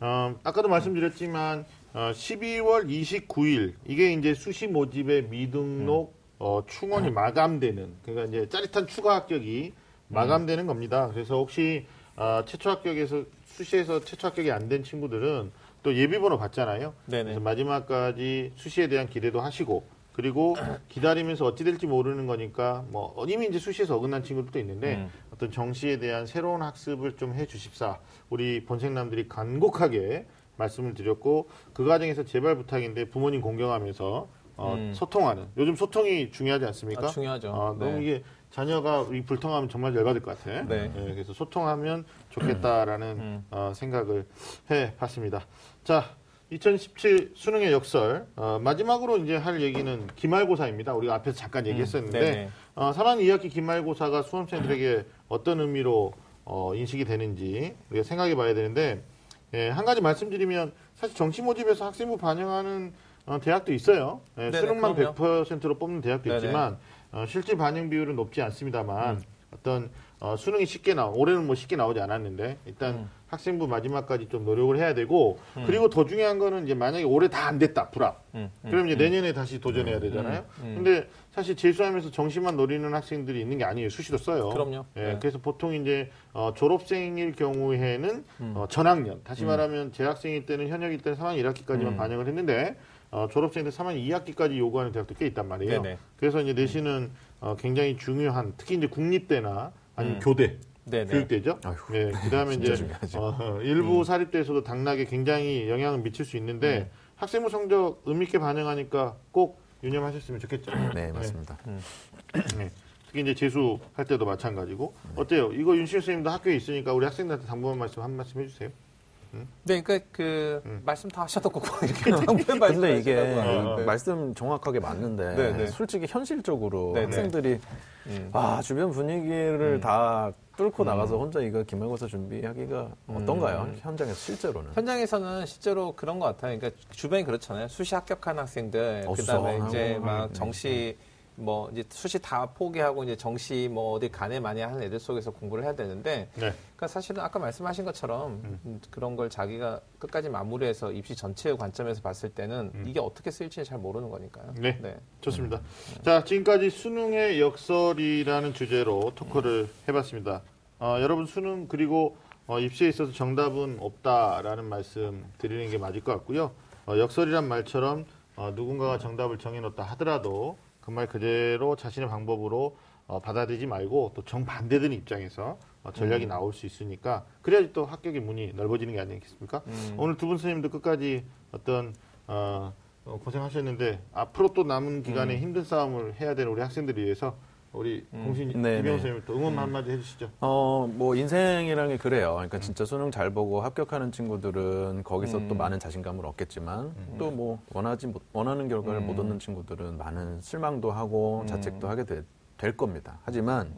어, 아까도 말씀드렸지만 어, 십이월 이십구일 이게 이제 수시 모집의 미등록 음. 어, 충원이 음. 마감되는 그러니까 이제 짜릿한 추가 합격이 음. 마감되는 겁니다. 그래서 혹시 어, 최초 합격에서 수시에서 최초 합격이 안 된 친구들은 또 예비번호 받잖아요. 네네. 그래서 마지막까지 수시에 대한 기대도 하시고 그리고 기다리면서 어찌 될지 모르는 거니까 뭐 이미 이제 수시에서 어긋난 친구들도 있는데 음. 어떤 정시에 대한 새로운 학습을 좀 해주십사 우리 본생남들이 간곡하게 말씀을 드렸고 그 과정에서 제발 부탁인데 부모님 공경하면서 어, 음. 소통하는 요즘 소통이 중요하지 않습니까? 아, 중요하죠. 아, 너무 네. 이게 자녀가 이 불통하면 정말 열받을 것 같아. 네. 네, 그래서 소통하면 좋겠다라는 음. 어, 생각을 해봤습니다. 자, 이천십칠 수능의 역설 어, 마지막으로 이제 할 얘기는 기말고사입니다. 우리가 앞에서 잠깐 얘기했었는데 음. 어, 삼학년 이학기 기말고사가 수험생들에게 어떤 의미로 어, 인식이 되는지 우리가 생각해봐야 되는데 예, 한 가지 말씀드리면 사실 정시 모집에서 학생부 반영하는 어, 대학도 있어요. 예, 네네, 수능만 그럼요. 백 퍼센트로 뽑는 대학도 네네. 있지만 어, 실질 반영 비율은 높지 않습니다만 음. 어떤 어, 수능이 쉽게 나오 올해는 뭐 쉽게 나오지 않았는데 일단 음. 학생부 마지막까지 좀 노력을 해야 되고 음. 그리고 더 중요한 거는 이제 만약에 올해 다 안 됐다 불합 음. 음. 그럼 이제 음. 내년에 다시 도전해야 되잖아요. 음. 음. 근데 사실 재수하면서 정시만 노리는 학생들이 있는 게 아니에요. 수시도 써요. 그럼요. 예, 네. 그래서 보통 이제 어, 졸업생일 경우에는 음. 어, 전학년 다시 음. 말하면 재학생일 때는 현역일 때는 삼학년 일학기까지만 음. 반영을 했는데 어, 졸업생들 삼학년 이학기까지 요구하는 대학도 꽤 있단 말이에요. 네네. 그래서 이제 내신은 어, 굉장히 중요한, 특히 이제 국립대나 아니면 음. 교대, 네네. 교육대죠. 네, 그다음에 이제 어, 일부 음. 사립대에서도 당락에 굉장히 영향을 미칠 수 있는데 음. 학생부 성적 의미 있게 반영하니까 꼭 유념하셨으면 좋겠죠. 네, 맞습니다. 네. 네. 특히 이제 재수할 때도 마찬가지고 네. 어때요? 이거 윤신 선생님도 학교에 있으니까 우리 학생들한테 당부한 말씀 한 말씀 해주세요. 음? 네, 그러니까 그 음. 말씀 다 하셨었고 이렇게 방금 말씀하셨던 거예요. 네. 말씀 정확하게 맞는데 네네. 솔직히 현실적으로 네네. 학생들이 음. 아 주변 분위기를 음. 다 뚫고 음. 나가서 혼자 이거 기말고사 준비하기가 음. 어떤가요? 현장에서 실제로는? 현장에서는 실제로 그런 것 같아요. 그러니까 주변이 그렇잖아요. 수시 합격한 학생들, 그 다음에 이제 막 정시 뭐 이제 수시 다 포기하고 이제 정시 뭐 어디 간에 많이 하는 애들 속에서 공부를 해야 되는데, 네. 그러니까 사실은 아까 말씀하신 것처럼 음. 그런 걸 자기가 끝까지 마무리해서 입시 전체의 관점에서 봤을 때는 음. 이게 어떻게 쓰일지는 잘 모르는 거니까요. 네, 네. 좋습니다. 음. 자, 지금까지 수능의 역설이라는 주제로 토크를 해봤습니다. 어, 여러분 수능 그리고 어, 입시에 있어서 정답은 없다라는 말씀 드리는 게 맞을 것 같고요. 어, 역설이란 말처럼 어, 누군가가 정답을 정해놓다 하더라도 그 말 그대로 자신의 방법으로 어, 받아들이지 말고 또 정반대되는 입장에서 어, 전략이 음. 나올 수 있으니까 그래야지 또 합격의 문이 넓어지는 게 아니겠습니까? 음. 오늘 두 분 선생님도 끝까지 어떤 어, 고생하셨는데 앞으로 또 남은 기간에 음. 힘든 싸움을 해야 되는 우리 학생들을 위해서 우리 음. 공신 이병호 선생님 또 응원 음. 한마디 해주시죠. 어, 뭐 인생이라는 게 그래요. 그러니까 진짜 수능 잘 보고 합격하는 친구들은 거기서 음. 또 많은 자신감을 얻겠지만 음. 또 뭐 원하지 못, 원하는 결과를 음. 못 얻는 친구들은 많은 실망도 하고 음. 자책도 하게 되, 될 겁니다. 하지만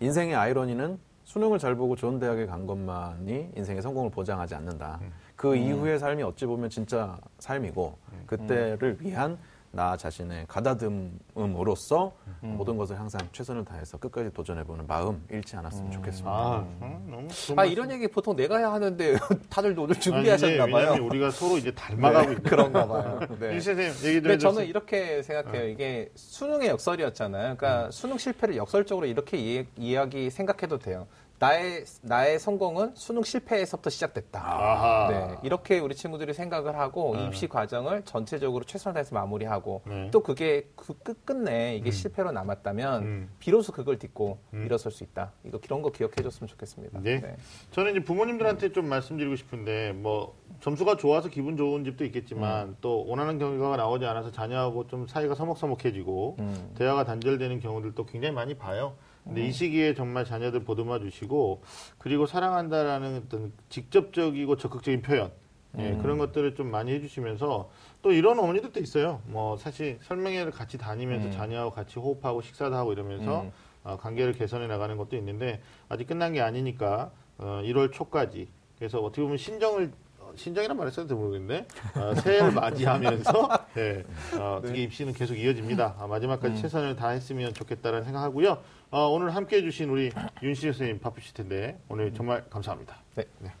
인생의 아이러니는 수능을 잘 보고 좋은 대학에 간 것만이 인생의 성공을 보장하지 않는다. 음. 그 음. 이후의 삶이 어찌 보면 진짜 삶이고 음. 그때를 위한 나 자신의 가다듬음으로써 음. 모든 것을 항상 최선을 다해서 끝까지 도전해보는 마음 잃지 않았으면 음. 좋겠습니다. 아, 음, 너무 아 이런 얘기 보통 내가 해야 하는데 다들 오늘 준비하셨나 봐요. 왜냐하면 우리가 서로 이제 닮아가고 있는 네, 그런가 봐요. 네. 이 선생님 얘기 들어주세요. 저는 이렇게 생각해요. 이게 수능의 역설이었잖아요. 그러니까 음. 수능 실패를 역설적으로 이렇게 이해, 이야기 생각해도 돼요. 나의 나의 성공은 수능 실패에서부터 시작됐다. 네, 이렇게 우리 친구들이 생각을 하고 네. 입시 과정을 전체적으로 최선을 다해서 마무리하고 네. 또 그게 그 끝끝내 이게 음. 실패로 남았다면 음. 비로소 그걸 딛고 음. 일어설 수 있다. 이거 그런 거 기억해줬으면 좋겠습니다. 네. 네. 저는 이제 부모님들한테 좀 말씀드리고 싶은데 뭐 점수가 좋아서 기분 좋은 집도 있겠지만 음. 또 원하는 결과가 나오지 않아서 자녀하고 좀 사이가 서먹서먹해지고 음. 대화가 단절되는 경우들도 굉장히 많이 봐요. 근데 음. 이 시기에 정말 자녀들 보듬어 주시고 그리고 사랑한다라는 어떤 직접적이고 적극적인 표현 음. 예, 그런 것들을 좀 많이 해주시면서 또 이런 어머니들도 있어요. 뭐 사실 설명회를 같이 다니면서 음. 자녀하고 같이 호흡하고 식사도 하고 이러면서 음. 어, 관계를 개선해 나가는 것도 있는데 아직 끝난 게 아니니까 어, 일월 초까지. 그래서 어떻게 보면 신정을 신정이란 말을 써도 모르겠네. 어, 새해를 맞이하면서 네, 어, 네. 어떻게 입시는 계속 이어집니다. 아, 마지막까지 음. 최선을 다했으면 좋겠다는 생각하고요. 어, 오늘 함께해 주신 우리 윤신혁 선생님 바쁘실 텐데 오늘 정말 감사합니다. 네. 네.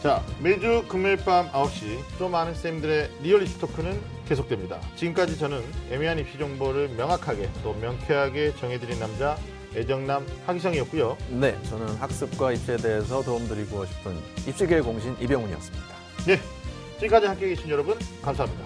자, 매주 금요일 밤 아홉 시 좀 아는 쌤들의 리얼 입시 토크는 계속됩니다. 지금까지 저는 애매한 입시 정보를 명확하게 또 명쾌하게 정해드린 남자 애정남 하기성이었고요. 네, 저는 학습과 입시에 대해서 도움드리고 싶은 입시계의 공신 이병훈이었습니다. 네, 지금까지 함께해 주신 여러분 감사합니다.